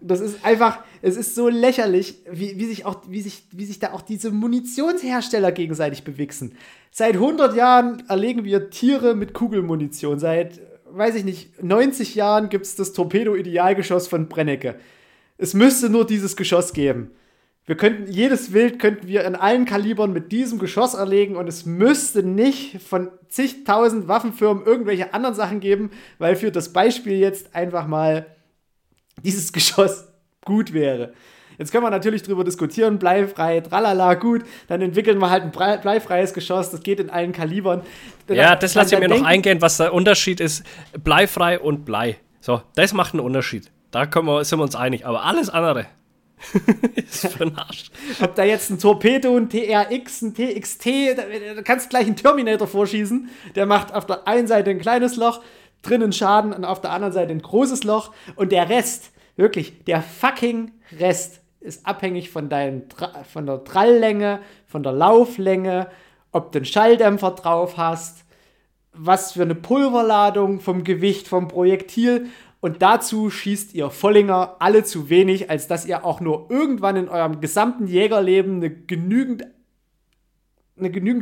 Das ist einfach, es ist so lächerlich, wie sich da auch diese Munitionshersteller gegenseitig bewichsen. Seit 100 Jahren erlegen wir Tiere mit Kugelmunition. Seit, weiß ich nicht, 90 Jahren gibt es das Torpedo-Idealgeschoss von Brenneke. Es müsste nur dieses Geschoss geben. Wir könnten, jedes Wild könnten wir in allen Kalibern mit diesem Geschoss erlegen, und es müsste nicht von zigtausend Waffenfirmen irgendwelche anderen Sachen geben, weil für das Beispiel jetzt einfach mal dieses Geschoss gut wäre. Jetzt können wir natürlich drüber diskutieren, bleifrei, tralala, gut, dann entwickeln wir halt ein bleifreies Geschoss, das geht in allen Kalibern. Ja, das lasse ich mir noch eingehen, was der Unterschied ist, bleifrei und Blei. So, das macht einen Unterschied. Da sind wir uns einig, aber alles andere ist für den Arsch. Ob da jetzt ein Torpedo, ein TRX, ein TXT, da kannst du gleich einen Terminator vorschießen, der macht auf der einen Seite ein kleines Loch, drinnen Schaden und auf der anderen Seite ein großes Loch, und der Rest, wirklich, der fucking Rest ist abhängig von der Tralllänge, von der Lauflänge, ob du einen Schalldämpfer drauf hast, was für eine Pulverladung, vom Gewicht, vom Projektil, und dazu schießt ihr Vollinger alle zu wenig, als dass ihr auch nur irgendwann in eurem gesamten Jägerleben eine genügend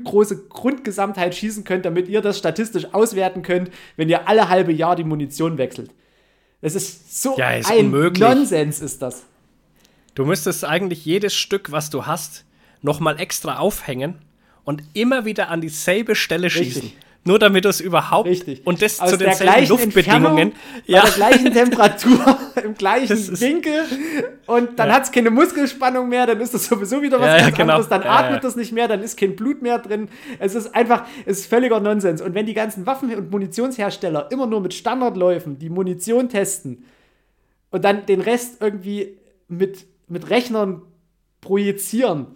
große Grundgesamtheit schießen könnt, damit ihr das statistisch auswerten könnt, wenn ihr alle halbe Jahr die Munition wechselt. Das ist so ist ein unmöglich. Nonsens ist das. Du müsstest eigentlich jedes Stück, was du hast, nochmal extra aufhängen und immer wieder an dieselbe Stelle schießen. Richtig. Nur damit du es überhaupt und das aus zu den gleichen Luftbedingungen, bei der gleichen Temperatur, im gleichen Winkel, und dann hat es keine Muskelspannung mehr, dann ist das sowieso wieder was ganz anderes, dann atmet das nicht mehr, dann ist kein Blut mehr drin. Es ist einfach, es ist völliger Nonsens. Und wenn die ganzen Waffen- und Munitionshersteller immer nur mit Standardläufen die Munition testen und dann den Rest irgendwie mit Rechnern projizieren,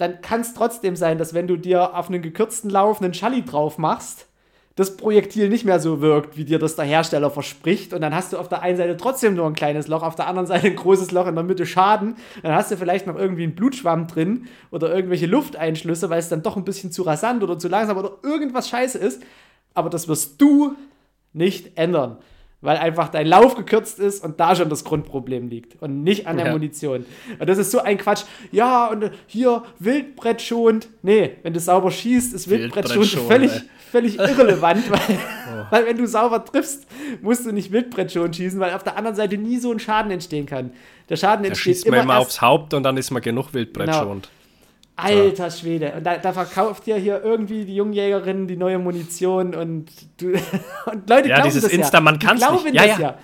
dann kann es trotzdem sein, dass wenn du dir auf einen gekürzten Lauf einen Schalli drauf machst, das Projektil nicht mehr so wirkt, wie dir das der Hersteller verspricht, und dann hast du auf der einen Seite trotzdem nur ein kleines Loch, auf der anderen Seite ein großes Loch, in der Mitte Schaden, dann hast du vielleicht noch irgendwie einen Blutschwamm drin oder irgendwelche Lufteinschlüsse, weil es dann doch ein bisschen zu rasant oder zu langsam oder irgendwas scheiße ist, aber das wirst du nicht ändern, weil einfach dein Lauf gekürzt ist und da schon das Grundproblem liegt und nicht an der Munition. Und das ist so ein Quatsch. Ja, und hier, Wildbrett schonend. Nee, wenn du sauber schießt, ist Wildbrett schonend völlig irrelevant, weil wenn du sauber triffst, musst du nicht Wildbrett schonend schießen, weil auf der anderen Seite nie so ein Schaden entstehen kann. Der Schaden entsteht schießt immer erst aufs Haupt, und dann ist man genug Wildbrett schonend. Alter Schwede. Und da verkauft ja hier irgendwie die Jungjägerinnen die neue Munition, und Leute glauben dieses das Insta, man kann's nicht. Ja.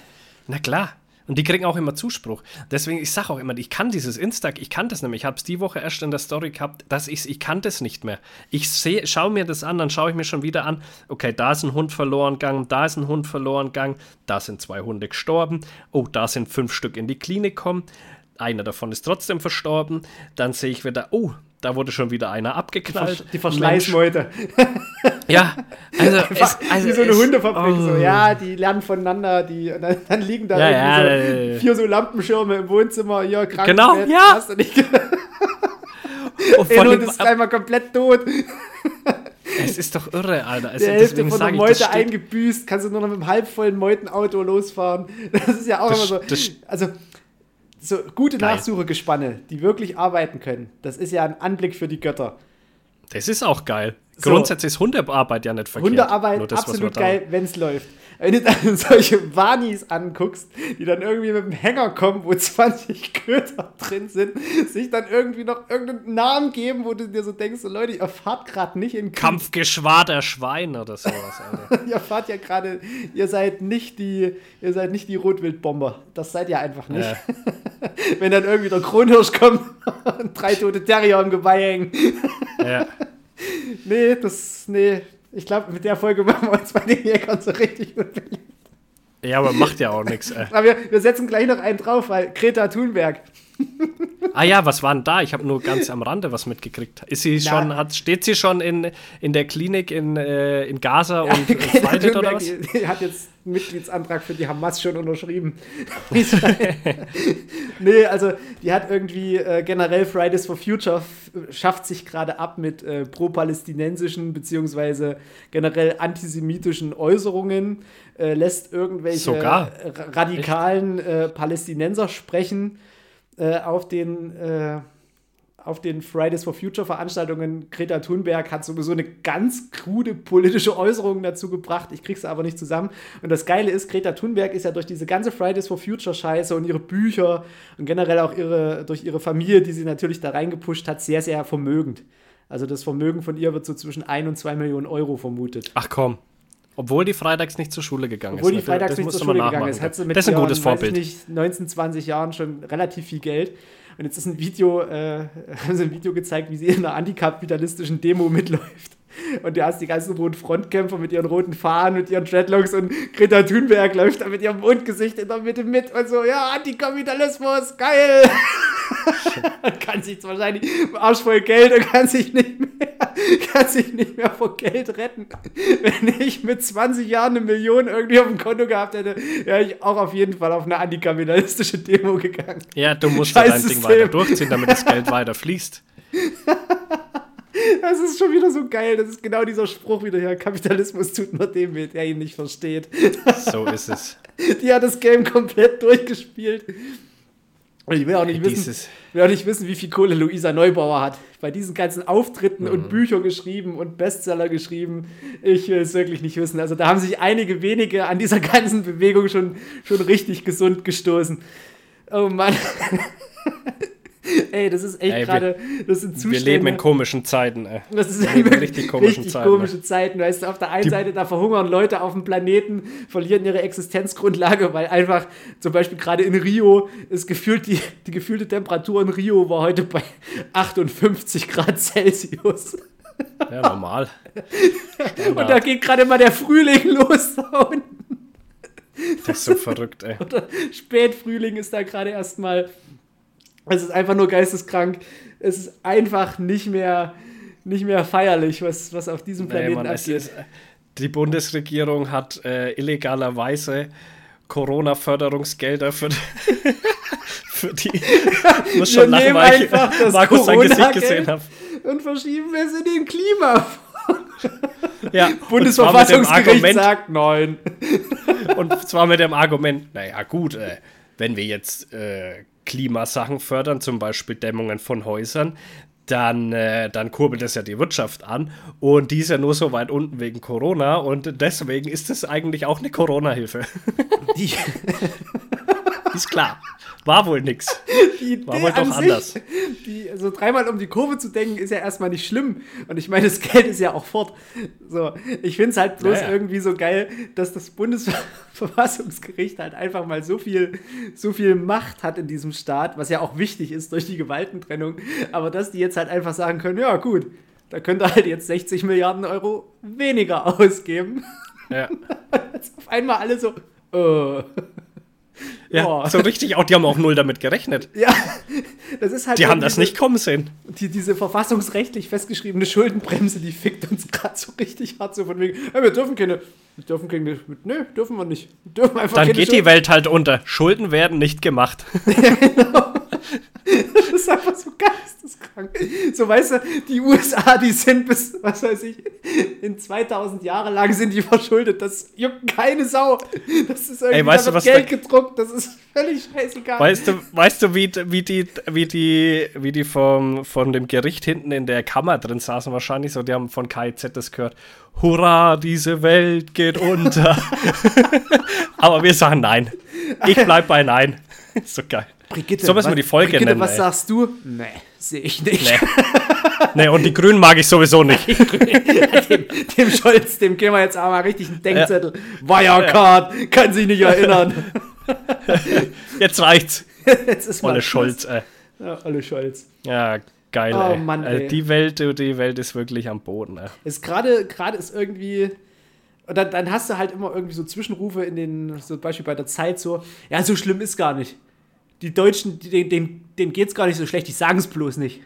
Na klar. Und die kriegen auch immer Zuspruch. Deswegen, ich sage auch immer, ich kann dieses Insta, ich kann das nämlich. Ich habe es die Woche erst in der Story gehabt, dass ich kann das nicht mehr. Ich schaue mir das an, dann schaue ich mir schon wieder an, okay, da ist ein Hund verloren gegangen, da ist ein Hund verloren gegangen, da sind 2 Hunde gestorben, oh, da sind 5 Stück in die Klinik gekommen, einer davon ist trotzdem verstorben, dann sehe ich wieder, oh, da wurde schon wieder einer abgeknallt. Die Verschleißmeute. Ja. Also, wie so eine Hundefabrik. Oh. So. Ja, die lernen voneinander. Dann liegen da so 4 so Lampenschirme im Wohnzimmer. Ja, krank. Genau, Bett, ja. Hast du nicht und ist einmal komplett tot. Es ist doch irre, Alter. Also, die Hälfte von der Meute eingebüßt. Kannst du nur noch mit einem halbvollen Meutenauto losfahren. Das ist ja auch immer so. So gute Nachsuchegespanne, die wirklich arbeiten können. Das ist ja ein Anblick für die Götter. Das ist auch geil. So. Grundsätzlich ist Hundearbeit ja nicht verkehrt. Hundearbeit das, absolut geil, wenn es läuft. Wenn du dann solche Wanis anguckst, die dann irgendwie mit dem Hänger kommen, wo 20 Köter drin sind, sich dann irgendwie noch irgendeinen Namen geben, wo du dir so denkst, so Leute, ihr fahrt gerade nicht in Kampfgeschwader Schwein oder sowas. Ihr fahrt ja gerade, ihr seid nicht die Rotwildbomber. Das seid ihr einfach nicht. Wenn dann irgendwie der Kronhirsch kommt und 3 tote Terrier im Geweih hängen. Ja. Nee, ich glaube, mit der Folge machen wir uns bei den Jägern so richtig unbeliebt. Ja, aber macht ja auch nichts, ey. Aber wir setzen gleich noch einen drauf, weil Greta Thunberg. Ah ja, was war denn da? Ich habe nur ganz am Rande was mitgekriegt. Ist sie schon, steht sie schon in der Klinik in Gaza und fightet oder was? Die hat jetzt einen Mitgliedsantrag für die Hamas schon unterschrieben. Nee, also die hat irgendwie generell Fridays for Future schafft sich gerade ab mit pro-palästinensischen bzw. generell antisemitischen Äußerungen, lässt irgendwelche radikalen Palästinenser sprechen. Auf den Fridays for Future Veranstaltungen. Greta Thunberg hat sowieso eine ganz krude politische Äußerung dazu gebracht. Ich krieg's aber nicht zusammen. Und das Geile ist, Greta Thunberg ist ja durch diese ganze Fridays for Future Scheiße und ihre Bücher und generell auch durch ihre Familie, die sie natürlich da reingepusht hat, sehr, sehr vermögend. Also das Vermögen von ihr wird so zwischen 1 und 2 Millionen Euro vermutet. Ach komm. Obwohl die freitags nicht zur Schule gegangen ist. Obwohl die freitags nicht zur Schule gegangen ist. Hat sie mit das ist ein gutes Vorbild. Nicht 19, 20 Jahren schon relativ viel Geld. Und jetzt ist haben sie ein Video gezeigt, wie sie in einer antikapitalistischen Demo mitläuft. Und da hast die ganzen roten Frontkämpfer mit ihren roten Fahnen, mit ihren Dreadlocks und Greta Thunberg läuft da mit ihrem Mondgesicht in der Mitte mit und so, ja, Antikapitalismus, geil! Und kann sich wahrscheinlich Arsch voll Geld und kann sich nicht mehr vor Geld retten. Wenn ich mit 20 Jahren 1 Million irgendwie auf dem Konto gehabt hätte, wäre ich auch auf jeden Fall auf eine antikapitalistische Demo gegangen. Ja, du musst ja dein Ding weiter durchziehen, damit das Geld weiter fließt. Das ist schon wieder so geil. Das ist genau dieser Spruch wieder her. Kapitalismus tut nur dem weh, der ihn nicht versteht. So ist es. Die hat das Game komplett durchgespielt. Und ich will auch nicht wissen, wie viel Kohle Luisa Neubauer hat. Bei diesen ganzen Auftritten und Büchern geschrieben und Bestseller geschrieben. Ich will es wirklich nicht wissen. Also da haben sich einige wenige an dieser ganzen Bewegung schon richtig gesund gestoßen. Oh Mann. Ey, das ist echt gerade, das sind Zustände. Wir leben in komischen Zeiten, ey. Das ist richtig komische Zeiten. Weißt du, auf der einen Seite, da verhungern Leute auf dem Planeten, verlieren ihre Existenzgrundlage, weil einfach, zum Beispiel gerade in Rio, ist gefühlt die gefühlte Temperatur in Rio war heute bei 58 Grad Celsius. Ja, normal. Und da geht gerade mal der Frühling los da unten. Das ist so verrückt, ey. Oder Spätfrühling ist da gerade erstmal. Es ist einfach nur geisteskrank. Es ist einfach nicht mehr feierlich, was auf diesem Planeten abgeht. Die Bundesregierung hat illegalerweise Corona-Förderungsgelder für die... Ich muss schon lachen, weil ich Markus sein Gesicht gesehen habe. Und verschieben es in den Klimafonds. Ja, Bundesverfassungsgericht sagt nein. Und zwar mit dem Argument, naja gut, wenn wir jetzt... Klimasachen fördern, zum Beispiel Dämmungen von Häusern, dann kurbelt das ja die Wirtschaft an und die ist ja nur so weit unten wegen Corona und deswegen ist das eigentlich auch eine Corona-Hilfe. Ist klar. War wohl nix. War wohl doch anders. Also dreimal um die Kurve zu denken, ist ja erstmal nicht schlimm. Und ich meine, das Geld ist ja auch fort. So, ich finde es halt bloß irgendwie so geil, dass das Bundesverfassungsgericht halt einfach mal so viel Macht hat in diesem Staat, was ja auch wichtig ist durch die Gewaltentrennung. Aber dass die jetzt halt einfach sagen können, ja gut, da könnt ihr halt jetzt 60 Milliarden Euro weniger ausgeben. Ja. Jetzt auf einmal alle so, ja, so richtig auch, die haben auch null damit gerechnet. Ja, das ist halt... Die haben das nicht kommen sehen. Diese verfassungsrechtlich festgeschriebene Schuldenbremse, die fickt uns gerade so richtig hart, so von wegen, wir dürfen keine... dürfen wir nicht. Dürfen einfach dann keine geht Schulden. Die Welt halt unter. Schulden werden nicht gemacht. Ja, genau. Das ist einfach so geisteskrank. gefangen. So, weißt du, die USA, die sind bis, was weiß ich, in 2000 Jahre lang sind die verschuldet. Das juckt keine Sau. Das ist irgendwie, da wird Geld gedruckt. Das ist völlig scheißegal. Weißt du, wie die von dem Gericht hinten in der Kammer drin saßen wahrscheinlich so, die haben von KIZ das gehört. Hurra, diese Welt geht unter. Aber wir sagen nein. Ich bleib bei nein. Ist so geil. Brigitte, so müssen wir die Folge Brigitte, nennen. Was ey. Sagst du? Nee, sehe ich nicht. Nee, und die Grünen mag ich sowieso nicht. Dem Scholz, dem gehen wir jetzt aber richtig einen Denkzettel. Ja. Wirecard, ja. Kann sich nicht erinnern. Jetzt reicht's. Jetzt ist Olle Scholz, ey. Ja, Olle Scholz. Ja, geil, oh, ey. Mann, ey. Die Welt ist wirklich am Boden, ey. Gerade ist irgendwie... Und dann hast du halt immer irgendwie so Zwischenrufe in den, so zum Beispiel bei der Zeit so, ja, so schlimm ist gar nicht. Die Deutschen, denen geht's gar nicht so schlecht, die sagen es bloß nicht.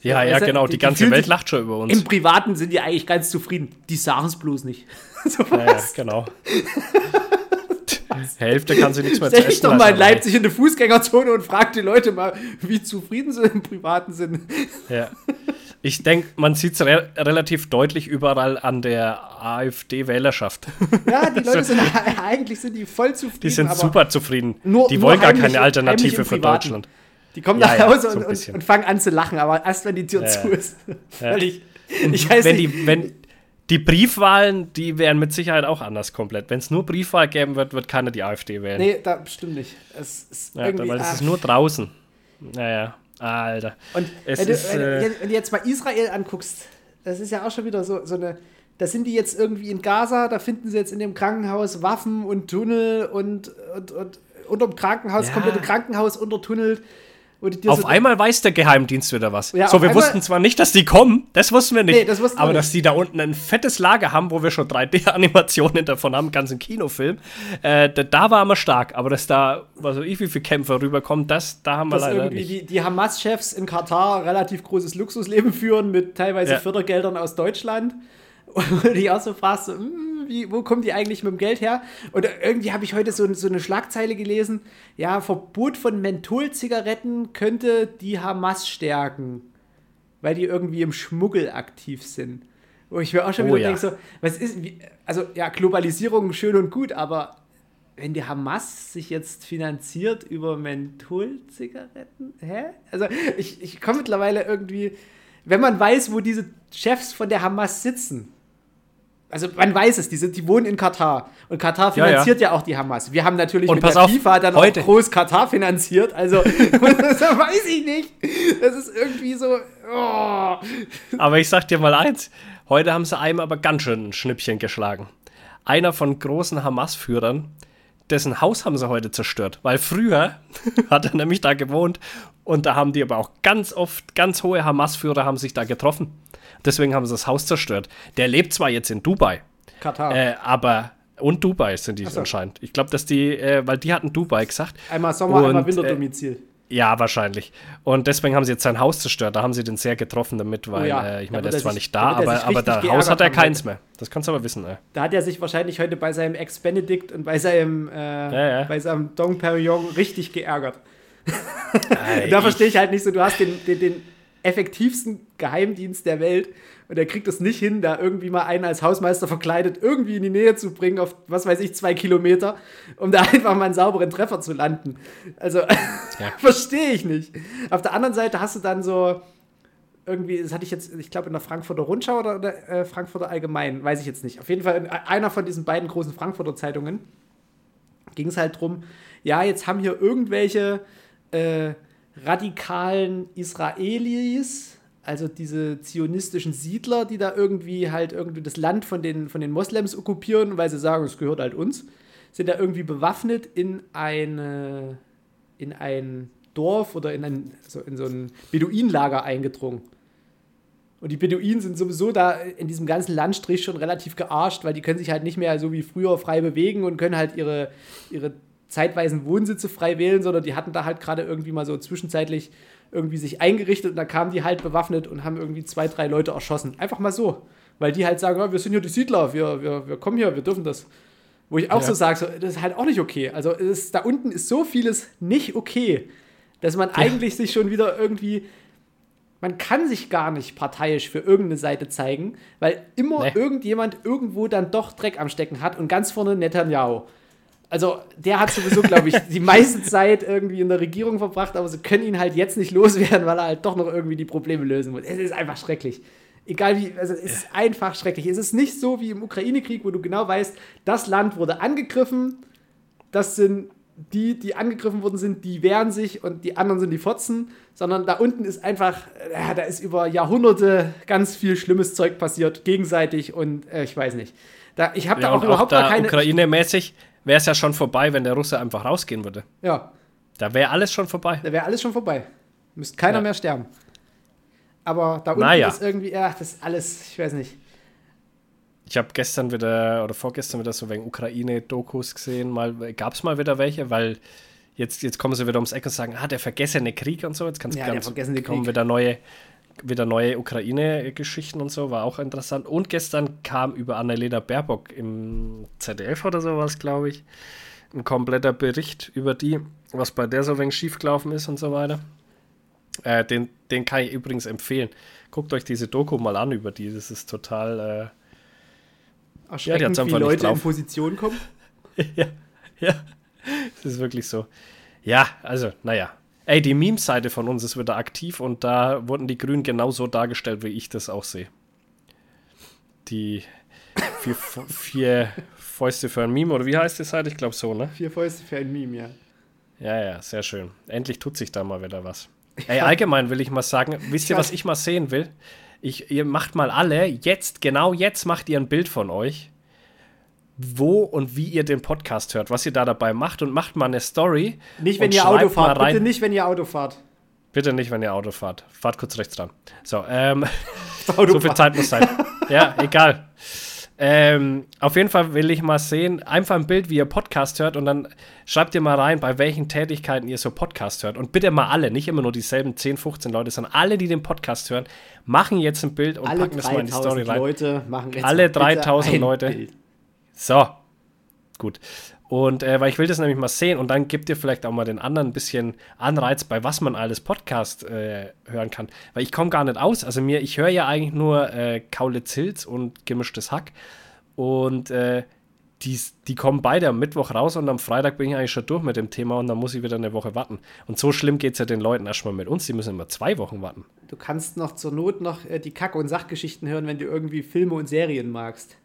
Ja, ja, genau, die ganze Welt lacht schon über uns. Im Privaten sind die eigentlich ganz zufrieden, die sagen es bloß nicht. So ja, genau. Hälfte kann sie nichts mehr essen. Stell dich doch mal in Leipzig in eine Fußgängerzone und frag die Leute mal, wie zufrieden sie im Privaten sind. Ja. Ich denke, man sieht es relativ deutlich überall an der AfD-Wählerschaft. Ja, die Leute sind eigentlich sind die voll zufrieden. Die sind super zufrieden. Die wollen gar keine Alternative für Deutschland. Die kommen nach Hause und fangen an zu lachen, aber erst wenn die Tür zu ist. Ja. Ich weiß nicht. Die Briefwahlen, die wären mit Sicherheit auch anders komplett. Wenn es nur Briefwahl geben wird, wird keiner die AfD wählen. Nee, da stimmt nicht. Es ist irgendwie, weil es ist nur draußen. Naja, Alter. Und wenn du jetzt mal Israel anguckst, das ist ja auch schon wieder so eine... Da sind die jetzt irgendwie in Gaza, da finden sie jetzt in dem Krankenhaus Waffen und Tunnel und unterm Krankenhaus, ja. Komplette Krankenhaus untertunnelt. Auf einmal weiß der Geheimdienst wieder was. Ja, so, wir wussten zwar nicht, dass die kommen, das wussten wir nicht. Nee, das wussten wir nicht. Dass die da unten ein fettes Lager haben, wo wir schon 3D-Animationen davon haben, ganz im Kinofilm, da waren wir stark. Aber dass da, was weiß ich, wie viele Kämpfer rüberkommen, da haben wir leider nicht. Die Hamas-Chefs in Katar relativ großes Luxusleben führen mit teilweise Fördergeldern aus Deutschland. Und ich auch so fragst, so, wo kommen die eigentlich mit dem Geld her? Und irgendwie habe ich heute so eine Schlagzeile gelesen, ja, Verbot von Mentholzigaretten könnte die Hamas stärken, weil die irgendwie im Schmuggel aktiv sind. Wo ich mir auch schon wieder denke, so, was ist, also ja, Globalisierung schön und gut, aber wenn die Hamas sich jetzt finanziert über Mentholzigaretten, hä? Also ich komme mittlerweile irgendwie, wenn man weiß, wo diese Chefs von der Hamas sitzen, also man weiß es, die wohnen in Katar. Und Katar finanziert ja auch die Hamas. Wir haben natürlich mit der FIFA dann auch groß Katar finanziert. Also, das weiß ich nicht. Das ist irgendwie so... Oh. Aber ich sag dir mal eins. Heute haben sie einem aber ganz schön ein Schnippchen geschlagen. Einer von großen Hamas-Führern, dessen Haus haben sie heute zerstört. Weil früher hat er nämlich da gewohnt. Und da haben die aber auch ganz oft, ganz hohe Hamas-Führer haben sich da getroffen. Deswegen haben sie das Haus zerstört. Der lebt zwar jetzt in Dubai. Katar. Und Dubai sind die anscheinend. Ich glaube, dass die, weil die hatten Dubai gesagt. Einmal Sommer, einmal Winterdomizil. Ja, wahrscheinlich. Und deswegen haben sie jetzt sein Haus zerstört. Da haben sie den sehr getroffen damit, weil, ich meine, der ist zwar nicht da, aber das Haus hat er keins mehr. Das kannst du aber wissen, ey. Da hat er sich wahrscheinlich heute bei seinem Ex-Benedikt und bei seinem, bei seinem Dom Perignon richtig geärgert. Da verstehe ich halt nicht so, du hast den effektivsten Geheimdienst der Welt und er kriegt es nicht hin, da irgendwie mal einen als Hausmeister verkleidet irgendwie in die Nähe zu bringen auf, was weiß ich, 2 Kilometer, um da einfach mal einen sauberen Treffer zu landen. Also, verstehe ich nicht. Auf der anderen Seite hast du dann so irgendwie, das hatte ich jetzt, ich glaube in der Frankfurter Rundschau oder Frankfurter Allgemein, weiß ich jetzt nicht. Auf jeden Fall in einer von diesen beiden großen Frankfurter Zeitungen ging es halt drum, ja, jetzt haben hier irgendwelche radikalen Israelis, also diese zionistischen Siedler, die da irgendwie halt irgendwie das Land von den Moslems okkupieren, weil sie sagen, es gehört halt uns, sind da irgendwie bewaffnet in ein Dorf oder in so ein Beduinenlager eingedrungen. Und die Beduinen sind sowieso da in diesem ganzen Landstrich schon relativ gearscht, weil die können sich halt nicht mehr so wie früher frei bewegen und können halt ihre zeitweisen Wohnsitze frei wählen, sondern die hatten da halt gerade irgendwie mal so zwischenzeitlich irgendwie sich eingerichtet und da kamen die halt bewaffnet und haben irgendwie 2, 3 Leute erschossen. Einfach mal so. Weil die halt sagen, oh, wir sind hier die Siedler, wir kommen hier, wir dürfen das. Wo ich auch so sage, so, das ist halt auch nicht okay. Also da unten ist so vieles nicht okay, dass man eigentlich sich schon wieder irgendwie Man kann sich gar nicht parteiisch für irgendeine Seite zeigen, weil immer irgendjemand irgendwo dann doch Dreck am Stecken hat und ganz vorne Netanyahu. Also der hat sowieso, glaube ich, die meiste Zeit irgendwie in der Regierung verbracht, aber sie können ihn halt jetzt nicht loswerden, weil er halt doch noch irgendwie die Probleme lösen muss. Es ist einfach schrecklich. Egal wie, also es ist einfach schrecklich. Es ist nicht so wie im Ukraine-Krieg, wo du genau weißt, das Land wurde angegriffen, das sind die, die angegriffen worden sind, die wehren sich und die anderen sind die Fotzen, sondern da unten ist einfach, da ist über Jahrhunderte ganz viel schlimmes Zeug passiert, gegenseitig und ich weiß nicht. Ich habe da auch überhaupt gar keine... Ukraine-mäßig wäre es ja schon vorbei, wenn der Russe einfach rausgehen würde. Ja. Da wäre alles schon vorbei. Müsste keiner mehr sterben. Aber da unten ist irgendwie, das ist alles, ich weiß nicht. Ich habe gestern wieder oder vorgestern wieder so wegen Ukraine-Dokus gesehen. Gab es mal wieder welche, weil jetzt kommen sie wieder ums Eck und sagen, der vergessene Krieg und so. Jetzt kannst du kommen wieder neue Ukraine-Geschichten und so, war auch interessant. Und gestern kam über Annalena Baerbock im ZDF oder sowas, glaube ich, ein kompletter Bericht über die, was bei der so ein wenig schiefgelaufen ist und so weiter. Den kann ich übrigens empfehlen. Guckt euch diese Doku mal an über die. Das ist total erschreckend, wie Leute in Position kommen. Ja, das ist wirklich so. Ja, also, Ey, die Meme-Seite von uns ist wieder aktiv und da wurden die Grünen genauso dargestellt, wie ich das auch sehe. Die vier Fäuste für ein Meme, oder wie heißt die Seite? Ich glaube so, ne? 4 Fäuste für ein Meme, ja. Ja, sehr schön. Endlich tut sich da mal wieder was. Ey, allgemein will ich mal sagen, wisst ihr, was ich mal sehen will? Ihr macht mal alle, jetzt macht ihr ein Bild von euch, wo und wie ihr den Podcast hört, was ihr da dabei macht und macht mal eine Story. Nicht, wenn ihr Auto fahrt. Bitte nicht, wenn ihr Auto fahrt. Fahrt kurz rechts ran. So, so viel Zeit muss sein. Ja, egal. Auf jeden Fall will ich mal sehen, einfach ein Bild, wie ihr Podcast hört und dann schreibt ihr mal rein, bei welchen Tätigkeiten ihr so Podcast hört. Und bitte mal alle, nicht immer nur dieselben 10, 15 Leute, sondern alle, die den Podcast hören, machen jetzt ein Bild und alle packen das mal in die Story rein. Alle 3000 Leute. Bild. So, gut. Und weil ich will das nämlich mal sehen und dann gebt ihr vielleicht auch mal den anderen ein bisschen Anreiz, bei was man alles Podcast hören kann. Weil ich komme gar nicht aus. Also ich höre ja eigentlich nur Kaulitz-Hilz und gemischtes Hack. Und die kommen beide am Mittwoch raus und am Freitag bin ich eigentlich schon durch mit dem Thema und dann muss ich wieder eine Woche warten. Und so schlimm geht es ja den Leuten erstmal mit uns. Die müssen immer 2 Wochen warten. Du kannst noch zur Not noch die Kack- und Sachgeschichten hören, wenn du irgendwie Filme und Serien magst.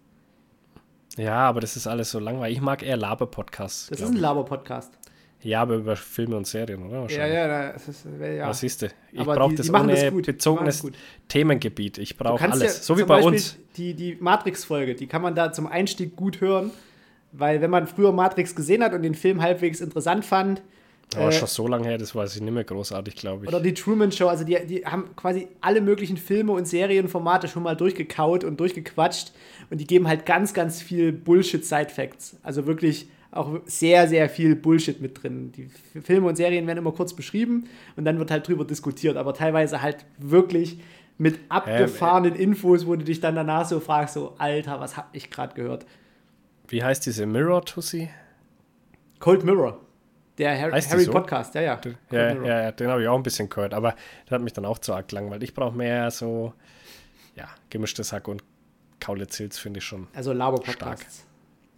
Ja, aber das ist alles so langweilig. Ich mag eher Laber-Podcasts. Das ist ein Laber-Podcast. Ja, aber über Filme und Serien, oder? Ja, das ist, ja. Was siehst du? Ich brauche das ohne bezogenes Themengebiet. Ich brauche alles. Ja, so wie bei Beispiel uns. Die Matrix-Folge, die kann man da zum Einstieg gut hören, weil wenn man früher Matrix gesehen hat und den Film halbwegs interessant fand. Aber schon so lange her, das weiß ich nicht mehr großartig, glaube ich. Oder die Truman Show, also die haben quasi alle möglichen Filme und Serienformate schon mal durchgekaut und durchgequatscht und die geben halt ganz, ganz viel Bullshit-Side-Facts. Also wirklich auch sehr, sehr viel Bullshit mit drin. Die Filme und Serien werden immer kurz beschrieben und dann wird halt drüber diskutiert, aber teilweise halt wirklich mit abgefahrenen Infos, wo du dich dann danach so fragst, so, Alter, was hab ich gerade gehört? Wie heißt diese Mirror-Tussi? Cold Mirror. Der Harry so? Podcast, ja, den habe ich auch ein bisschen gehört, aber der hat mich dann auch zu arg langweilt. Ich brauche mehr so, gemischtes Hack und Kaulitz-Hilz finde ich schon also Laber-Podcasts.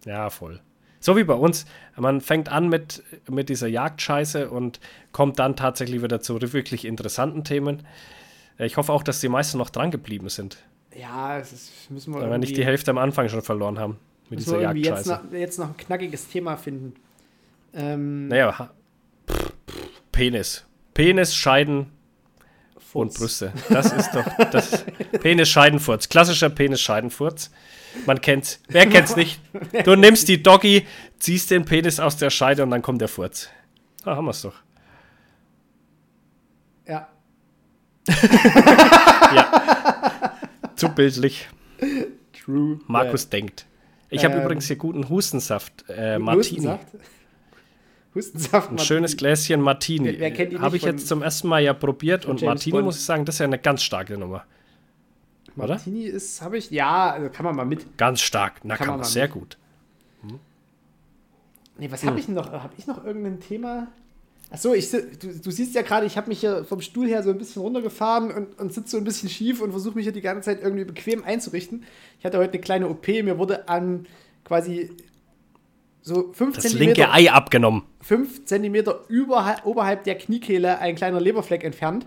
Stark. Ja, voll. So wie bei uns. Man fängt an mit dieser Jagdscheiße und kommt dann tatsächlich wieder zu wirklich interessanten Themen. Ich hoffe auch, dass die meisten noch dran geblieben sind. Ja, das müssen wir. Weil wir nicht die Hälfte am Anfang schon verloren haben mit dieser Jagdscheiße. Jetzt noch ein knackiges Thema finden. Penis. Penis, Scheiden Furz. Und Brüste. Das ist doch das Penis, Scheidenfurz. Klassischer Penis, Scheidenfurz. Man kennt's. Wer kennt's nicht? Du nimmst die Doggy, ziehst den Penis aus der Scheide und dann kommt der Furz. Da haben wir's doch. Ja. Ja. Zu bildlich. True. Markus denkt. Ich habe übrigens hier guten Hustensaft. Martini. Ein schönes Gläschen Martini. Habe ich jetzt zum ersten Mal ja probiert. Und Martini, Bond. Muss ich sagen, das ist ja eine ganz starke Nummer. Oder? Martini ist, habe ich, ja, also kann man mal mit. Ganz stark, na kann man sehr gut. Was habe ich noch? Habe ich noch irgendein Thema? Achso, du siehst ja gerade, ich habe mich hier vom Stuhl her so ein bisschen runtergefahren und sitze so ein bisschen schief und versuche mich hier die ganze Zeit irgendwie bequem einzurichten. Ich hatte heute eine kleine OP, mir wurde an quasi so 5 cm... Das linke Ei abgenommen. 5 cm oberhalb der Kniekehle ein kleiner Leberfleck entfernt.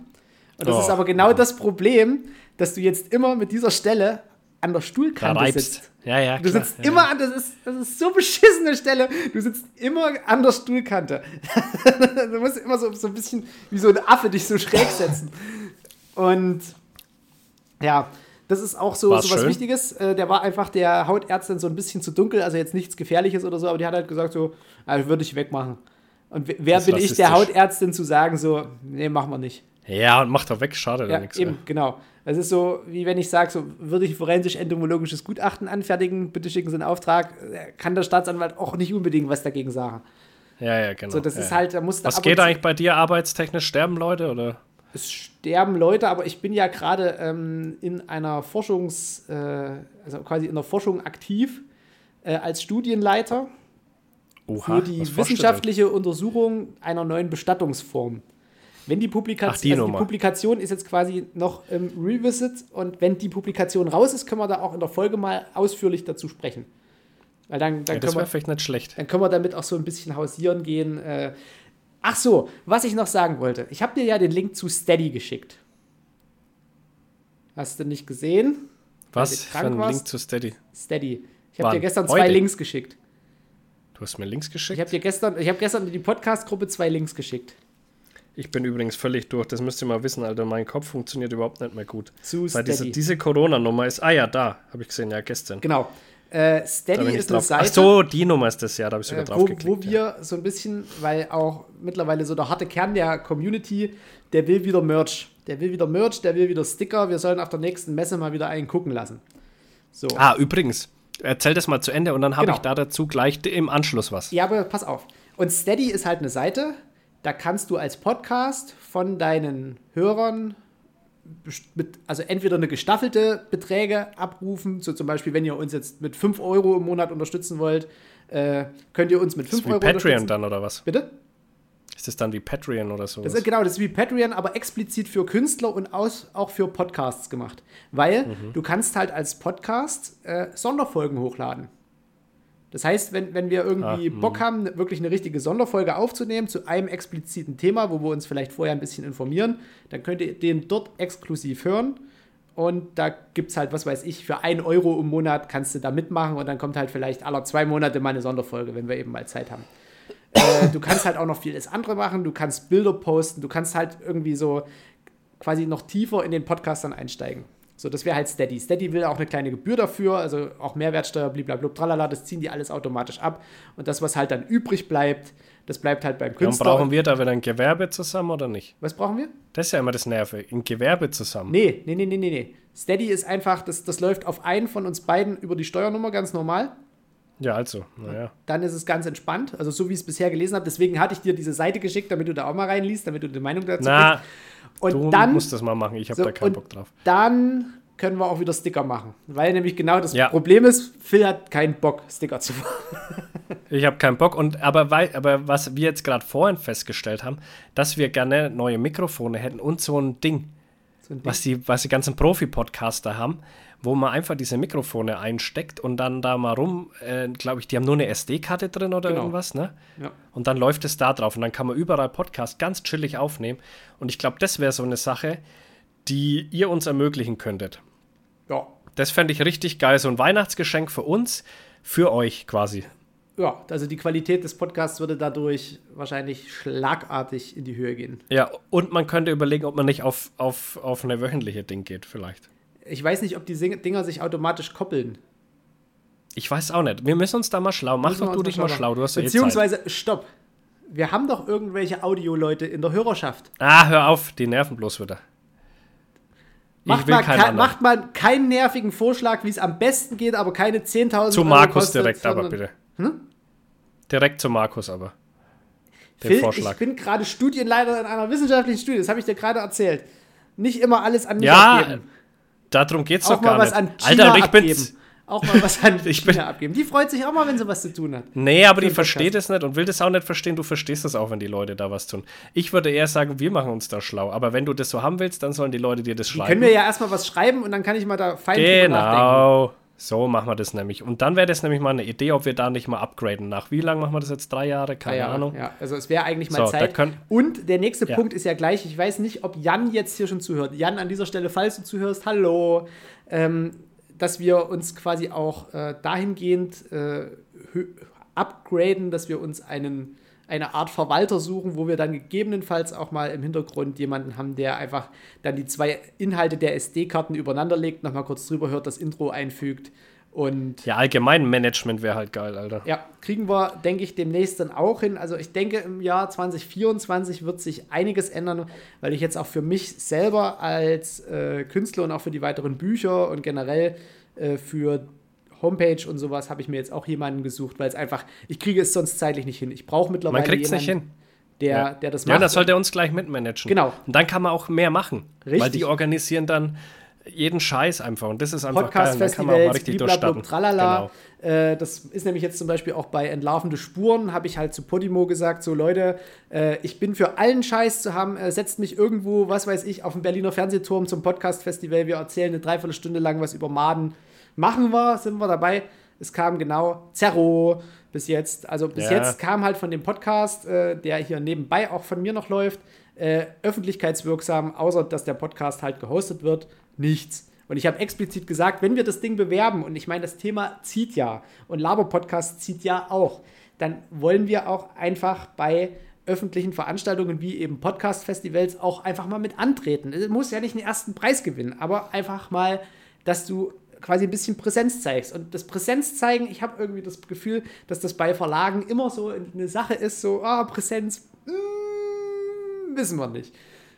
Und das ist aber genau das Problem, dass du jetzt immer mit dieser Stelle an der Stuhlkante sitzt. Ja, du sitzt immer an, das ist so beschissene Stelle, du sitzt immer an der Stuhlkante. Du musst immer so ein bisschen wie so ein Affe dich so schräg setzen. Und ja, das ist auch so was Wichtiges. Der war einfach der Hautärztin so ein bisschen zu dunkel, also jetzt nichts Gefährliches oder so, aber die hat halt gesagt so, würde ich wegmachen. Und wer bin ich, der Hautärztin zu sagen so, nee, machen wir nicht. Ja, und macht doch weg, schade ja, nichts. Eben, genau. Es ist so, wie wenn ich sage, so würde ich forensisch-entomologisches Gutachten anfertigen, bitte schicken Sie einen Auftrag, kann der Staatsanwalt auch nicht unbedingt was dagegen sagen. Ja, genau. So, das ist halt, da muss was geht eigentlich bei dir arbeitstechnisch? Sterben Leute, oder? Es sterben Leute, aber ich bin ja gerade in einer Forschung aktiv als Studienleiter für die wissenschaftliche Untersuchung einer neuen Bestattungsform. Wenn die Publikation ist jetzt quasi noch im Revisit und wenn die Publikation raus ist, können wir da auch in der Folge mal ausführlich dazu sprechen. Weil dann das wäre vielleicht nicht schlecht. Dann können wir damit auch so ein bisschen hausieren gehen. Ach so, was ich noch sagen wollte. Ich habe dir ja den Link zu Steady geschickt. Hast du nicht gesehen? Was für ein Link zu Steady? Steady. Ich habe dir gestern zwei Links geschickt. Du hast mir Links geschickt? Ich habe gestern in die Podcast-Gruppe 2 Links geschickt. Ich bin übrigens völlig durch, das müsst ihr mal wissen, Alter. Mein Kopf funktioniert überhaupt nicht mehr gut. Weil diese Corona-Nummer ist, da, habe ich gesehen, ja, gestern. Genau. Steady ist eine Seite. Ach so, die Nummer ist das, ja, da habe ich sogar drauf geklickt. Wo wir so ein bisschen, weil auch mittlerweile so der harte Kern der Community, der will wieder Merch. Der will wieder Merch, der will wieder Sticker. Wir sollen auf der nächsten Messe mal wieder einen gucken lassen. So. Ah, übrigens, erzähl das mal zu Ende und dann habe ich da dazu gleich im Anschluss was. Ja, aber pass auf. Und Steady ist halt eine Seite, da kannst du als Podcast von deinen Hörern also entweder eine gestaffelte Beträge abrufen, so zum Beispiel, wenn ihr uns jetzt mit 5 Euro im Monat unterstützen wollt, könnt ihr uns mit 5 Euro unterstützen. Ist wie Patreon dann, oder was? Bitte? Ist das dann wie Patreon oder so? Genau, das ist wie Patreon, aber explizit für Künstler und auch für Podcasts gemacht. Weil du kannst halt als Podcast Sonderfolgen hochladen. Das heißt, wenn wir irgendwie Bock haben, wirklich eine richtige Sonderfolge aufzunehmen zu einem expliziten Thema, wo wir uns vielleicht vorher ein bisschen informieren, dann könnt ihr den dort exklusiv hören. Und da gibt's halt, was weiß ich, für 1 Euro im Monat kannst du da mitmachen und dann kommt halt vielleicht alle 2 Monate mal eine Sonderfolge, wenn wir eben mal Zeit haben. Du kannst halt auch noch vieles andere machen, du kannst Bilder posten, du kannst halt irgendwie so quasi noch tiefer in den Podcast dann einsteigen. So, das wäre halt Steady. Steady will auch eine kleine Gebühr dafür, also auch Mehrwertsteuer, blablabla, tralala, das ziehen die alles automatisch ab. Und das, was halt dann übrig bleibt, das bleibt halt beim Künstler. Und brauchen wir da wieder ein Gewerbe zusammen oder nicht? Was brauchen wir? Das ist ja immer das Nerve, ein Gewerbe zusammen. Nee. Steady ist einfach, das läuft auf einen von uns beiden über die Steuernummer ganz normal. Ja, also, naja. Dann ist es ganz entspannt, also so wie ich es bisher gelesen habe. Deswegen hatte ich dir diese Seite geschickt, damit du da auch mal reinliest, damit du die Meinung dazu kriegst. Und du musst das mal machen, ich habe da keinen Bock drauf. Dann können wir auch wieder Sticker machen, weil nämlich genau das Problem ist, Phil hat keinen Bock, Sticker zu machen. Ich habe keinen Bock, aber was wir jetzt gerade vorhin festgestellt haben, dass wir gerne neue Mikrofone hätten und so ein Ding. Was die ganzen Profi-Podcaster haben, wo man einfach diese Mikrofone einsteckt und dann da mal rum, glaube ich, die haben nur eine SD-Karte drin oder irgendwas, ne? Ja. Und dann läuft es da drauf und dann kann man überall Podcast ganz chillig aufnehmen. Und ich glaube, das wäre so eine Sache, die ihr uns ermöglichen könntet. Ja. Das fände ich richtig geil, so ein Weihnachtsgeschenk für uns, für euch quasi. Ja, also die Qualität des Podcasts würde dadurch wahrscheinlich schlagartig in die Höhe gehen. Ja, und man könnte überlegen, ob man nicht auf eine wöchentliche Ding geht vielleicht. Ich weiß nicht, ob die Dinger sich automatisch koppeln. Ich weiß auch nicht. Wir müssen uns da mal schlau. Mach doch du dich mal schlau. Du hast ja eh Zeit. Beziehungsweise, stopp. Wir haben doch irgendwelche Audio-Leute in der Hörerschaft. Ah, hör auf. Die nerven bloß wieder. Macht mal keinen nervigen Vorschlag, wie es am besten geht, aber keine 10.000 Euro zu Markus kostet, direkt aber bitte. Hm? Direkt zu Markus aber. Den Phil, Vorschlag. Ich bin gerade Studienleiter in einer wissenschaftlichen Studie. Das habe ich dir gerade erzählt. Nicht immer alles an mich abgeben. Darum geht's auch doch gar nicht. Alter, ich bin auch mal was an China abgeben. Die freut sich auch mal, wenn sie was zu tun hat. Nee, aber die versteht es nicht und will das auch nicht verstehen. Du verstehst es auch, wenn die Leute da was tun. Ich würde eher sagen, wir machen uns da schlau. Aber wenn du das so haben willst, dann sollen die Leute dir das schreiben. Die können mir ja erstmal was schreiben und dann kann ich mal da fein drüber nachdenken. Genau. So machen wir das nämlich. Und dann wäre das nämlich mal eine Idee, ob wir da nicht mal upgraden. Nach wie lange machen wir das jetzt? 3 Jahre? Keine Ahnung. Ja. Also es wäre eigentlich mal so, Zeit. Und der nächste Punkt ist ja gleich. Ich weiß nicht, ob Jan jetzt hier schon zuhört. Jan, an dieser Stelle, falls du zuhörst, hallo. Dass wir uns quasi auch dahingehend upgraden, dass wir uns eine Art Verwalter suchen, wo wir dann gegebenenfalls auch mal im Hintergrund jemanden haben, der einfach dann die 2 Inhalte der SD-Karten übereinander legt, nochmal kurz drüber hört, das Intro einfügt und... Ja, allgemein Management wäre halt geil, Alter. Ja, kriegen wir, denke ich, demnächst dann auch hin. Also ich denke, im Jahr 2024 wird sich einiges ändern, weil ich jetzt auch für mich selber als Künstler und auch für die weiteren Bücher und generell für Homepage und sowas habe ich mir jetzt auch jemanden gesucht, weil es einfach, ich kriege es sonst zeitlich nicht hin. Ich brauche mittlerweile jemanden, der das macht. Ja, das sollte uns gleich mitmanagen. Genau. Und dann kann man auch mehr machen. Richtig. Weil die organisieren dann jeden Scheiß einfach und das ist einfach geil. Dann kann man auch mal richtig durchstarten. Tralala. Genau. Das ist nämlich jetzt zum Beispiel auch bei Entlarvende Spuren, habe ich halt zu Podimo gesagt, so Leute, ich bin für allen Scheiß zu haben, setzt mich irgendwo, was weiß ich, auf den Berliner Fernsehturm zum Podcast-Festival, wir erzählen eine Dreiviertelstunde lang was über Maden. Machen wir, sind wir dabei. Es kam genau Zerro bis jetzt. Also bis jetzt kam halt von dem Podcast, der hier nebenbei auch von mir noch läuft, öffentlichkeitswirksam, außer dass der Podcast halt gehostet wird, nichts. Und ich habe explizit gesagt, wenn wir das Ding bewerben, und ich meine, das Thema zieht ja und Laber-Podcast zieht ja auch, dann wollen wir auch einfach bei öffentlichen Veranstaltungen wie eben Podcast-Festivals auch einfach mal mit antreten. Es muss ja nicht den ersten Preis gewinnen, aber einfach mal, dass du quasi ein bisschen Präsenz zeigst. Und das Präsenzzeigen, ich habe irgendwie das Gefühl, dass das bei Verlagen immer so eine Sache ist, so, Präsenz, wissen wir nicht.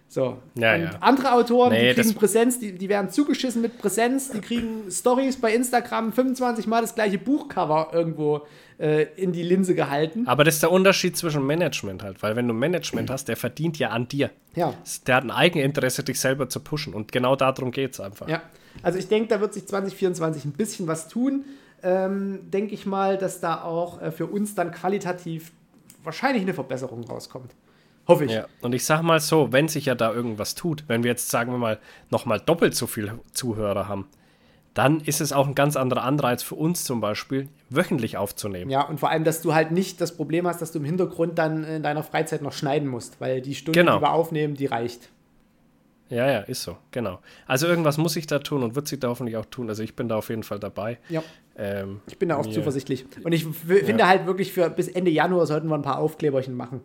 So. Ja, und andere Autoren, die kriegen Präsenz, die werden zugeschissen mit Präsenz, die kriegen Stories bei Instagram, 25 Mal das gleiche Buchcover irgendwo in die Linse gehalten. Aber das ist der Unterschied zwischen Management halt, weil wenn du Management hast, der verdient ja an dir. Ja. Der hat ein Eigeninteresse, dich selber zu pushen und genau darum geht es einfach. Ja. Also ich denke, da wird sich 2024 ein bisschen was tun. Denke ich mal, dass da auch für uns dann qualitativ wahrscheinlich eine Verbesserung rauskommt. Hoffe ich. Ja. Und ich sag mal so, wenn sich ja da irgendwas tut, wenn wir jetzt, sagen wir mal, nochmal doppelt so viele Zuhörer haben, dann ist es auch ein ganz anderer Anreiz für uns zum Beispiel, wöchentlich aufzunehmen. Ja, und vor allem, dass du halt nicht das Problem hast, dass du im Hintergrund dann in deiner Freizeit noch schneiden musst, weil die Stunde, die wir aufnehmen, die reicht. Ja, ist so, genau. Also irgendwas muss ich da tun und wird sich da hoffentlich auch tun. Also ich bin da auf jeden Fall dabei. Ja. Ich bin da auch zuversichtlich. Und ich finde halt wirklich, bis Ende Januar sollten wir ein paar Aufkleberchen machen.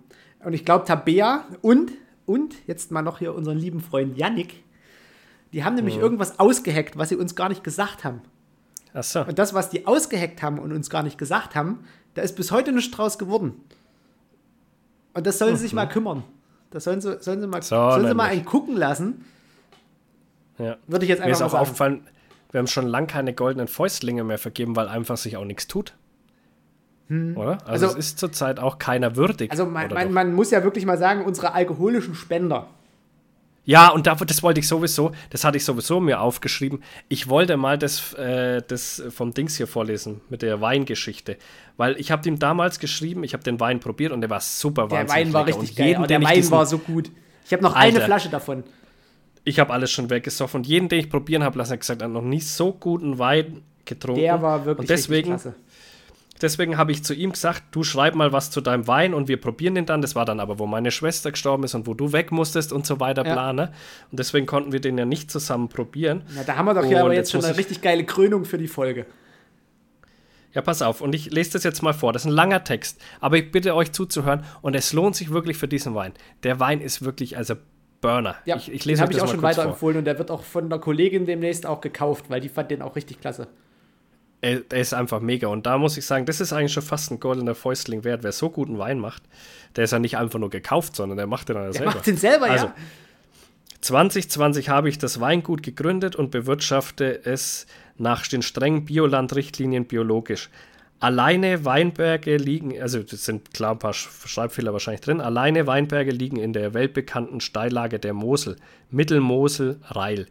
Und ich glaube, Tabea und jetzt mal noch hier unseren lieben Freund Yannick, die haben nämlich irgendwas ausgehackt, was sie uns gar nicht gesagt haben. Ach so. Und das, was die ausgehackt haben und uns gar nicht gesagt haben, da ist bis heute nichts draus geworden. Und das sollen sie sich mal kümmern. Das sollen sie mal einen gucken lassen. Ja. Würde ich jetzt einfach mal sagen. Mir ist auch aufgefallen, wir haben schon lange keine goldenen Fäustlinge mehr vergeben, weil einfach sich auch nichts tut. Oder? Also es ist zurzeit auch keiner würdig. Also man muss ja wirklich mal sagen, unsere alkoholischen Spender. Ja, und das wollte ich sowieso, das hatte ich sowieso mir aufgeschrieben. Ich wollte mal das vom Dings hier vorlesen, mit der Weingeschichte. Weil ich habe ihm damals geschrieben, ich habe den Wein probiert und der war super wahnsinnig. Der Wein war richtig geil, aber der Wein war so gut. Ich habe noch eine Flasche davon. Ich habe alles schon weggesoffen und jeden, den ich probieren habe lassen, hat gesagt, er hat noch nie so guten Wein getrunken. Der war wirklich richtig klasse. Deswegen habe ich zu ihm gesagt, du schreib mal was zu deinem Wein und wir probieren den dann. Das war dann aber, wo meine Schwester gestorben ist und wo du weg musstest und so weiter, plane. Und deswegen konnten wir den ja nicht zusammen probieren. Na, da haben wir doch hier aber jetzt schon eine richtig geile Krönung für die Folge. Ja, pass auf. Und ich lese das jetzt mal vor. Das ist ein langer Text. Aber ich bitte euch zuzuhören. Und es lohnt sich wirklich für diesen Wein. Der Wein ist wirklich, also Burner. Ja, ich lese den habe ich auch schon weiterempfohlen und der wird auch von einer Kollegin demnächst auch gekauft, weil die fand den auch richtig klasse. Er ist einfach mega. Und da muss ich sagen, das ist eigentlich schon fast ein goldener Fäustling wert. Wer so guten Wein macht, der ist ja nicht einfach nur gekauft, sondern der macht den dann selber. Der macht den selber, also, 2020 habe ich das Weingut gegründet und bewirtschafte es nach den strengen Biolandrichtlinien biologisch. Alleine Weinberge liegen, also das sind klar ein paar Schreibfehler wahrscheinlich drin, alleine Weinberge liegen in der weltbekannten Steillage der Mosel, Mittelmosel, Reil.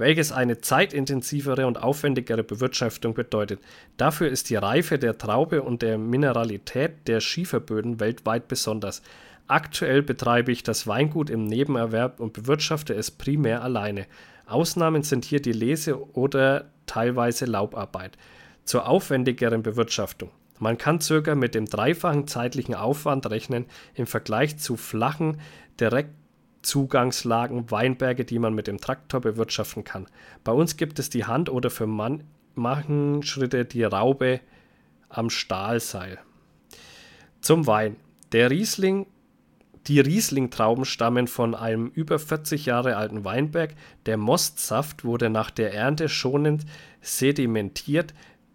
welches eine zeitintensivere und aufwendigere Bewirtschaftung bedeutet. Dafür ist die Reife der Traube und der Mineralität der Schieferböden weltweit besonders. Aktuell betreibe ich das Weingut im Nebenerwerb und bewirtschafte es primär alleine. Ausnahmen sind hier die Lese- oder teilweise Laubarbeit. Zur aufwendigeren Bewirtschaftung. Man kann circa mit dem dreifachen zeitlichen Aufwand rechnen im Vergleich zu flachen, Direktzugangslagen, Weinberge, die man mit dem Traktor bewirtschaften kann. Bei uns gibt es die Hand oder für Machenschritte die Raube am Stahlseil. Zum Wein. Die Riesling-Trauben stammen von einem über 40 Jahre alten Weinberg. Der Mostsaft wurde nach der Ernte schonend sedimentiert.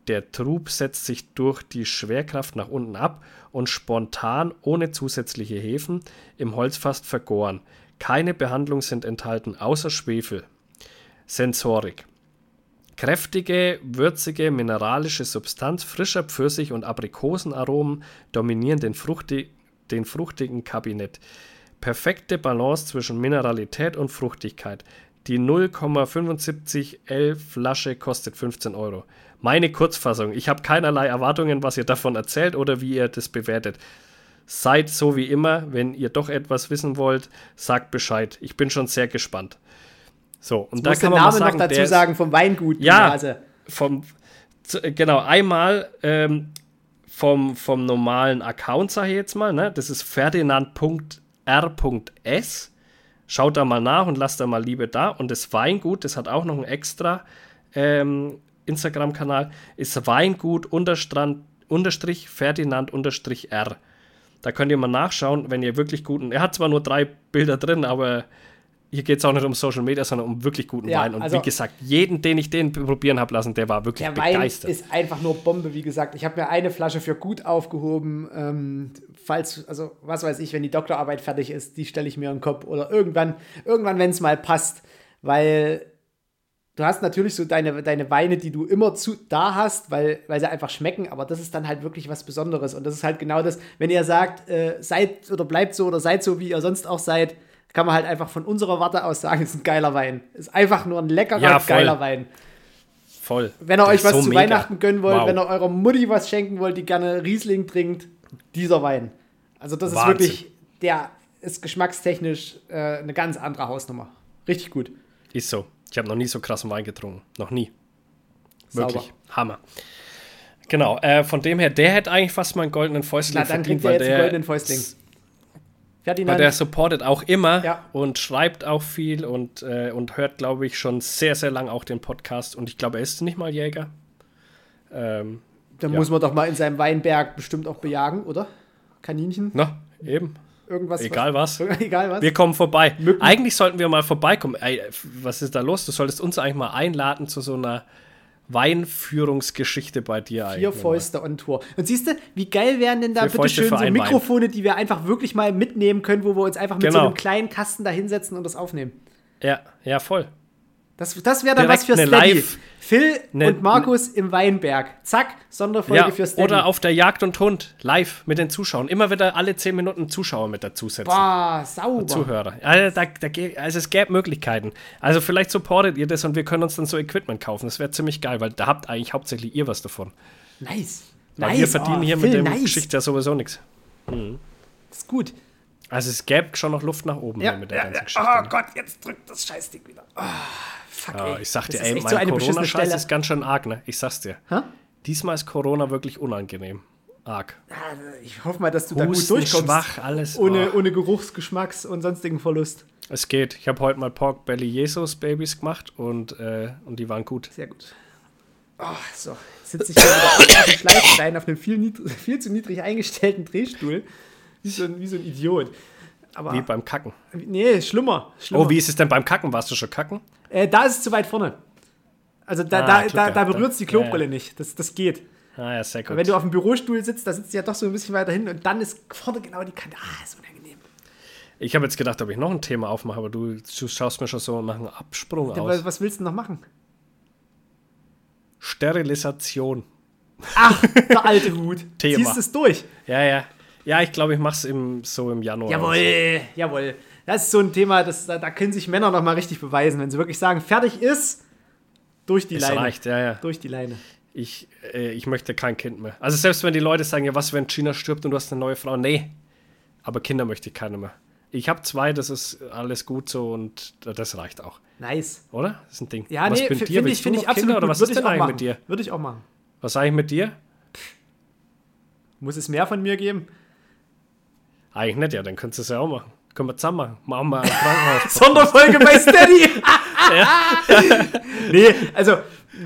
Der Trub setzt sich durch die Schwerkraft nach unten ab und spontan ohne zusätzliche Hefen im Holzfass vergoren. Keine Behandlung sind enthalten, außer Schwefel. Sensorik. Kräftige, würzige, mineralische Substanz, frischer Pfirsich- und Aprikosenaromen dominieren den fruchtigen Kabinett. Perfekte Balance zwischen Mineralität und Fruchtigkeit. Die 0,75 L Flasche kostet 15 €. Meine Kurzfassung. Ich habe keinerlei Erwartungen, was ihr davon erzählt oder wie ihr das bewertet. Seid so wie immer, wenn ihr doch etwas wissen wollt, sagt Bescheid. Ich bin schon sehr gespannt. So, und jetzt da kann man Namen sagen, noch dazu sagen vom Weingut. Ja, genau, einmal vom normalen Account, sage ich jetzt mal. Ne? Das ist Ferdinand.R.S. Schaut da mal nach und lasst da mal Liebe da. Und das Weingut, das hat auch noch einen extra Instagram-Kanal, ist Weingut_Ferdinand_R. Da könnt ihr mal nachschauen, wenn ihr wirklich guten... Er hat zwar nur 3 Bilder drin, aber hier geht es auch nicht um Social Media, sondern um wirklich guten Wein. Und also, wie gesagt, jeden, den ich den probieren habe lassen, der war wirklich begeistert. Der Wein ist einfach nur Bombe, wie gesagt. Ich habe mir eine Flasche für gut aufgehoben, falls, also was weiß ich, wenn die Doktorarbeit fertig ist, die stelle ich mir in den Kopf oder irgendwann, wenn es mal passt, weil du hast natürlich so deine Weine, die du immer da hast, weil sie einfach schmecken, aber das ist dann halt wirklich was Besonderes und das ist halt genau das, wenn ihr sagt, seid oder bleibt so oder seid so, wie ihr sonst auch seid, kann man halt einfach von unserer Warte aus sagen, ist ein geiler Wein. Ist einfach nur ein leckerer, geiler Wein. Voll. Wenn ihr euch was zu Weihnachten gönnen wollt, wenn ihr eurer Mutti was schenken wollt, die gerne Riesling trinkt, dieser Wein. Also das ist wirklich, der ist geschmackstechnisch eine ganz andere Hausnummer. Richtig gut. Ist so. Ich habe noch nie so krassen Wein getrunken. Noch nie. Sauber. Wirklich. Hammer. Genau. Von dem her, der hätte eigentlich fast mal einen goldenen Fäustling verdient. Na, dann kriegt er jetzt einen goldenen Fäustling. Weil der supportet auch immer und schreibt auch viel und hört, glaube ich, schon sehr, sehr lang auch den Podcast. Und ich glaube, er ist nicht mal Jäger. Muss man doch mal in seinem Weinberg bestimmt auch bejagen, oder? Kaninchen? Na, eben. Irgendwas. Egal was. Wir kommen vorbei. Mücken. Eigentlich sollten wir mal vorbeikommen. Ey, was ist da los? Du solltest uns eigentlich mal einladen zu so einer Weinführungsgeschichte bei dir 4 eigentlich. 4 Fäuste on Tour. Und siehst du, wie geil wären denn da 4 bitte schön so Mikrofone, die wir einfach wirklich mal mitnehmen können, wo wir uns einfach mit so einem kleinen Kasten da hinsetzen und das aufnehmen. Ja, voll. Das wäre dann was für Steady. Phil und Marcus im Weinberg. Zack, Sonderfolge für Steady. Oder auf der Jagd und Hund, live mit den Zuschauern. Immer wieder alle 10 Minuten Zuschauer mit dazusetzen. Boah, sauber. Und Zuhörer. Also, es gäbe Möglichkeiten. Also vielleicht supportet ihr das und wir können uns dann so Equipment kaufen. Das wäre ziemlich geil, weil da habt eigentlich hauptsächlich ihr was davon. Nice. Wir verdienen hier Phil, mit der Geschichte ja sowieso nichts. Mhm. Das ist gut. Also es gäbe schon noch Luft nach oben mit der ganzen Geschichte. Oh Gott, jetzt drückt das Scheißding wieder. Oh, fuck, ey. Ich sag dir, ey, mein so Corona-Scheiß ist ganz schön arg, ne? Ich sag's dir. Huh? Diesmal ist Corona wirklich unangenehm. Arg. Ich hoffe mal, dass du da gut durchkommst. Schwach, alles. Ohne Geruchsgeschmacks und sonstigen Verlust. Es geht. Ich habe heute mal Pork Belly Jesus Babys gemacht und die waren gut. Sehr gut. Oh, so. Jetzt sitze ich hier wieder auf dem Schleifstein auf einem viel zu niedrig eingestellten Drehstuhl. Wie so ein Idiot. Aber wie beim Kacken. Nee, schlimmer. Oh, wie ist es denn beim Kacken? Warst du schon kacken? Da ist es zu weit vorne. Also da berührt es die Klobrille nicht. Das geht. Ah ja, sehr gut. Aber wenn du auf dem Bürostuhl sitzt, da sitzt du ja doch so ein bisschen weiter hin und dann ist vorne genau die Kante. Ah, ist unangenehm. Ich habe jetzt gedacht, ob ich noch ein Thema aufmache, aber du schaust mir schon so nach einem Absprung aus. Was willst du noch machen? Sterilisation. Ach, der alte Hut. Thema. Ziehst es durch. Ja, ja. Ja, ich glaube, ich mache es so im Januar. Jawohl. Das ist so ein Thema, da können sich Männer noch mal richtig beweisen, wenn sie wirklich sagen, fertig ist, durch die Leine. Es reicht, ja. Durch die Leine. Ich möchte kein Kind mehr. Also selbst wenn die Leute sagen, ja, was, wenn China stirbt und du hast eine neue Frau? Nee, aber Kinder möchte ich keine mehr. Ich habe 2, das ist alles gut so und das reicht auch. Nice. Oder? Das ist ein Ding. Ja, was nee, finde ich absolut gut. Was ist denn eigentlich mit dir? Würde ich auch machen. Was sage ich mit dir? Muss es mehr von mir geben? Eigentlich nicht, ja, dann könntest du es ja auch machen. Können wir zusammen machen. Machen wir Sonderfolge bei Steady! Nee, also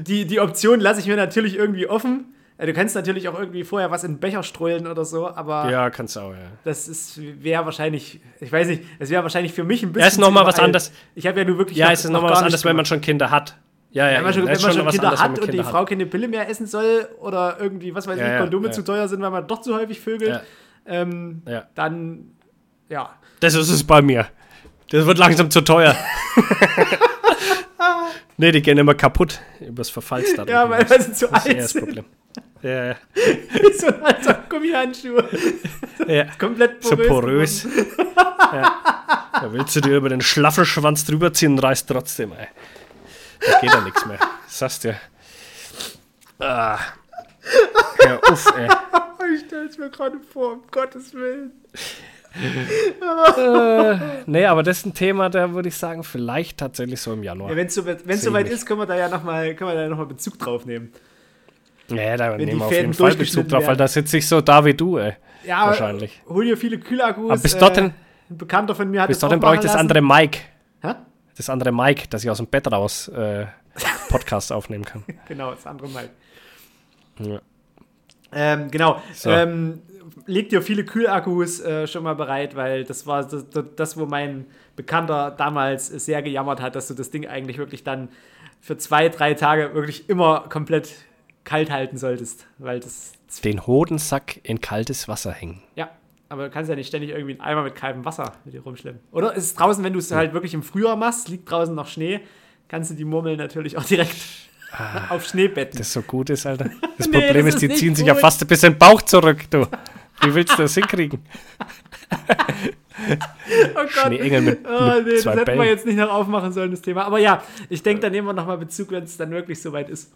die Option lasse ich mir natürlich irgendwie offen. Du kannst natürlich auch irgendwie vorher was in den Becher strollen oder so, aber... Ja, kannst du auch, ja. Das wäre wahrscheinlich, ich weiß nicht, es wäre wahrscheinlich für mich ein bisschen... Ja, ist nochmal was anderes. Ich habe ja nur wirklich... Ja, es ist nochmal was anderes, wenn man schon Kinder hat. Ja, ja, wenn man schon Kinder hat und die Frau keine Pille mehr essen soll oder irgendwie, was weiß ich, Kondome zu teuer sind, weil man doch zu häufig vögelt, dann, ja. Das ist es bei mir. Das wird langsam zu teuer. Nee, die gehen immer kaputt übers Verfallsdatum. Ja, weil sie zu alt sind. Das ist das Problem. Ja, ja. So ein alter Gummihandschuh. Ja. Komplett porös. So porös. Ja. Da willst du dir über den schlaffen Schwanz drüber ziehen und reißt trotzdem, ey. Da geht ja nichts mehr. Das hast du ja. Ah. Ja, uff, ey. Ich stell's mir gerade vor, um Gottes Willen. Nee, aber das ist ein Thema, da würde ich sagen, vielleicht tatsächlich so im Januar. Ja, wenn es soweit ist, können wir da nochmal Bezug drauf nehmen. Ja, da nehmen wir auf jeden Fall Bezug drauf, weil da sitze ich so da wie du, ey. Ja, wahrscheinlich. Hol dir viele Kühlakkus. Aber bis dorthin, ein Bekannter von mir hat bis dorthin brauche ich das andere Mic. Hä? Das andere Mic, dass ich aus dem Bett raus Podcast aufnehmen kann. Genau, das andere Mic. Ja. Genau. So. Leg dir viele Kühlakkus schon mal bereit, weil das war das, wo mein Bekannter damals sehr gejammert hat, dass du das Ding eigentlich wirklich dann für 2-3 Tage wirklich immer komplett kalt halten solltest. Weil das den Hodensack in kaltes Wasser hängen. Ja, aber du kannst ja nicht ständig irgendwie einen Eimer mit kaltem Wasser mit dir rumschleppen. Oder ist es draußen, wenn du es halt wirklich im Frühjahr machst, liegt draußen noch Schnee, kannst du die Murmeln natürlich auch direkt... auf Schneebetten. Das so gut ist, Alter. Das Problem ist, die ziehen sich ja fast ein bisschen Bauch zurück, du. Wie willst du das hinkriegen? Oh Gott. Schneeengel mit das hätten wir jetzt nicht noch aufmachen sollen, das Thema. Aber ja, ich denke, da nehmen wir nochmal Bezug, wenn es dann wirklich soweit ist.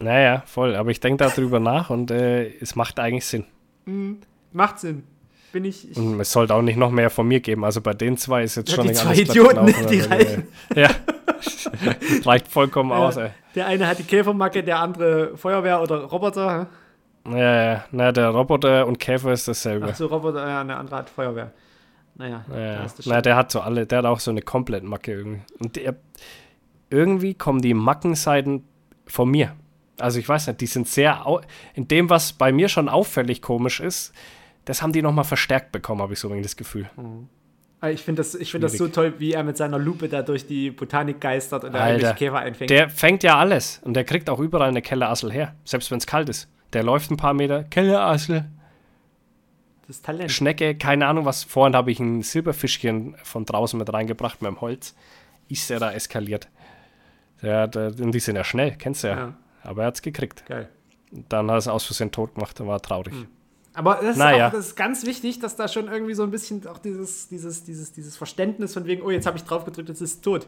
Naja, voll. Aber ich denke darüber nach und es macht eigentlich Sinn. Macht Sinn. Bin ich und es sollte auch nicht noch mehr von mir geben. Also bei den 2 ist jetzt schon die 2 Idioten, die reichen. Ja. Reicht vollkommen aus, ey. Der eine hat die Käfermacke, der andere Feuerwehr oder Roboter. Hä? Ja, na, der Roboter und Käfer ist dasselbe. Ach so, Roboter, ja, der andere hat Feuerwehr. Naja. Da ist das der hat so alle, der hat auch so eine Komplettmacke irgendwie. Und irgendwie kommen die Mackenseiten von mir. Also ich weiß nicht, die sind sehr, in dem, was bei mir schon auffällig komisch ist, das haben die nochmal verstärkt bekommen, habe ich so ein wenig das Gefühl. Mhm. Ich finde das so toll, wie er mit seiner Lupe da durch die Botanik geistert und da irgendwelche Käfer einfängt. Der fängt ja alles und der kriegt auch überall eine Kellerassel her, selbst wenn es kalt ist. Der läuft ein paar Meter, Kellerassel. Das ist Talent. Schnecke, keine Ahnung was. Vorhin habe ich ein Silberfischchen von draußen mit reingebracht mit dem Holz. Ist er da eskaliert. Und die sind ja schnell, kennst du ja. Aber er hat es gekriegt. Geil. Dann hat er es aus Versehen tot gemacht, er war traurig. Hm. Aber das ist, auch, das ist ganz wichtig, dass da schon irgendwie so ein bisschen auch dieses Verständnis von wegen, oh, jetzt habe ich drauf gedrückt, jetzt ist es tot.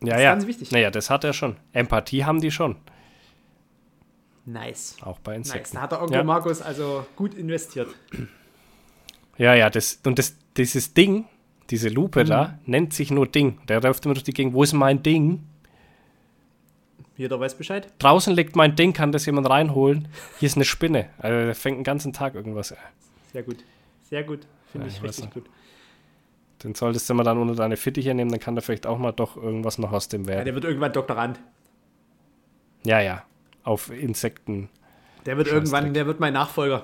Das ist ganz wichtig. Naja, das hat er schon. Empathie haben die schon. Nice. Auch bei Insekten. Nice, da hat der Onkel Markus also gut investiert. Ja, dieses Ding, diese Lupe da, nennt sich nur Ding. Der läuft immer durch die Gegend, wo ist mein Ding? Jeder weiß Bescheid. Draußen liegt mein Ding, kann das jemand reinholen. Hier ist eine Spinne. Also der fängt den ganzen Tag irgendwas an. Sehr gut. Finde ich richtig gut. Den solltest du mal dann unter deine Fittiche nehmen, dann kann der vielleicht auch mal doch irgendwas noch aus dem werden. Ja, der wird irgendwann Doktorand. Ja. Auf Insekten. Der wird mein Nachfolger.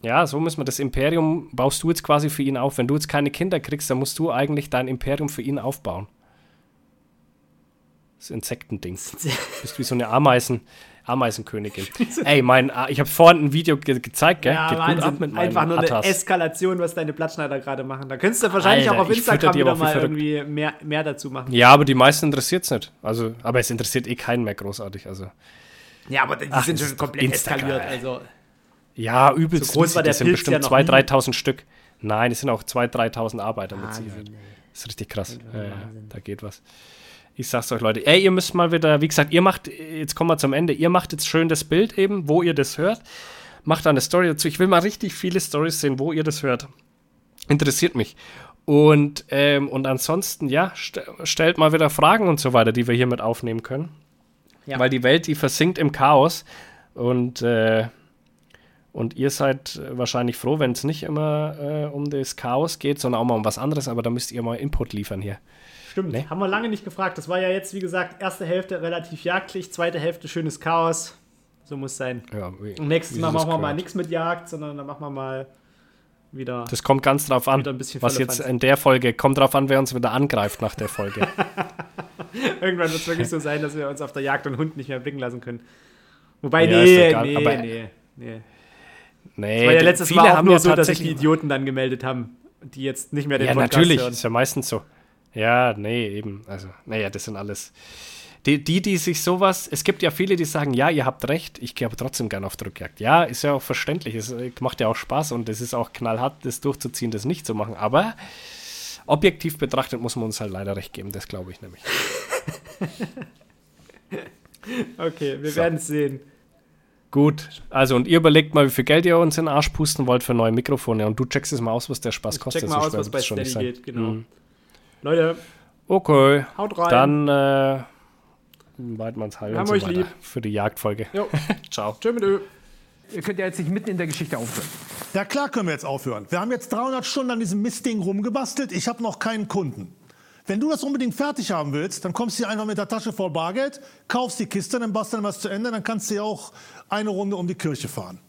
Ja, so müssen wir das Imperium, baust du jetzt quasi für ihn auf. Wenn du jetzt keine Kinder kriegst, dann musst du eigentlich dein Imperium für ihn aufbauen. Das Insektending. Du bist wie so eine Ameisenkönigin. Ey, ich habe vorhin ein Video gezeigt, gell? Ja, geht Wahnsinn. Gut ab mit meinem einfach nur Attas. Eine Eskalation, was deine Plattschneider gerade machen. Da könntest du wahrscheinlich Alter, auch auf Instagram wieder mal irgendwie mehr dazu machen. Ja, aber die meisten interessiert es nicht. Also, aber es interessiert keinen mehr großartig. Also. Ja, aber die sind schon komplett Instagram, eskaliert. Also. Ja, übelst. So groß war der Pilz sind bestimmt 2.000, 3.000 Stück. Nein, es sind auch 2.000, 3.000 Arbeiter mit Sicherheit. Das ist richtig krass. Da geht was. Ich sag's euch, Leute. Ey, ihr müsst mal wieder, wie gesagt, ihr macht, jetzt kommen wir zum Ende, ihr macht jetzt schön das Bild eben, wo ihr das hört. Macht da eine Story dazu. Ich will mal richtig viele Storys sehen, wo ihr das hört. Interessiert mich. Und ansonsten, ja, stellt mal wieder Fragen und so weiter, die wir hier mit aufnehmen können. Ja. Weil die Welt, die versinkt im Chaos. Und ihr seid wahrscheinlich froh, wenn es nicht immer um das Chaos geht, sondern auch mal um was anderes. Aber da müsst ihr mal Input liefern hier. Stimmt, ne? Haben wir lange nicht gefragt. Das war ja jetzt, wie gesagt, erste Hälfte relativ jagdlich, zweite Hälfte schönes Chaos. So muss es sein. Ja, nächstes Mal machen wir mal nichts mit Jagd, sondern dann machen wir mal wieder. Das kommt ganz drauf an, was jetzt in der Folge, kommt drauf an, wer uns wieder angreift nach der Folge. Irgendwann wird es wirklich so sein, dass wir uns auf der Jagd und Hund nicht mehr blicken lassen können. Wobei, ja, nee. Das war ja letztes Mal auch nur so, dass sich die Idioten dann gemeldet haben, die jetzt nicht mehr den Podcast hören. Ja, natürlich, ist ja meistens so. Ja, nee, eben. Also, naja, das sind alles. Die sich sowas, es gibt ja viele, die sagen, ja, ihr habt recht, ich gehe aber trotzdem gerne auf Drückjagd. Ja, ist ja auch verständlich, es macht ja auch Spaß und es ist auch knallhart, das durchzuziehen, das nicht zu machen. Aber objektiv betrachtet muss man uns halt leider recht geben, das glaube ich nämlich. Okay, wir werden es sehen. Gut, also und ihr überlegt mal, wie viel Geld ihr uns in den Arsch pusten wollt für neue Mikrofone und du checkst es mal aus, was der Spaß kostet. Check mal aus, was bei Steady geht, genau. Mhm. Leute, okay, haut rein. Dann Weidmanns Heil und so weiter für die Jagdfolge. Ciao. Tschö mit Ö. Ihr könnt ja jetzt nicht mitten in der Geschichte aufhören. Ja klar können wir jetzt aufhören. Wir haben jetzt 300 Stunden an diesem Mistding rumgebastelt. Ich habe noch keinen Kunden. Wenn du das unbedingt fertig haben willst, dann kommst du hier einfach mit der Tasche voll Bargeld, kaufst die Kiste, dann basteln wir was zu Ende, dann kannst du ja auch eine Runde um die Kirche fahren.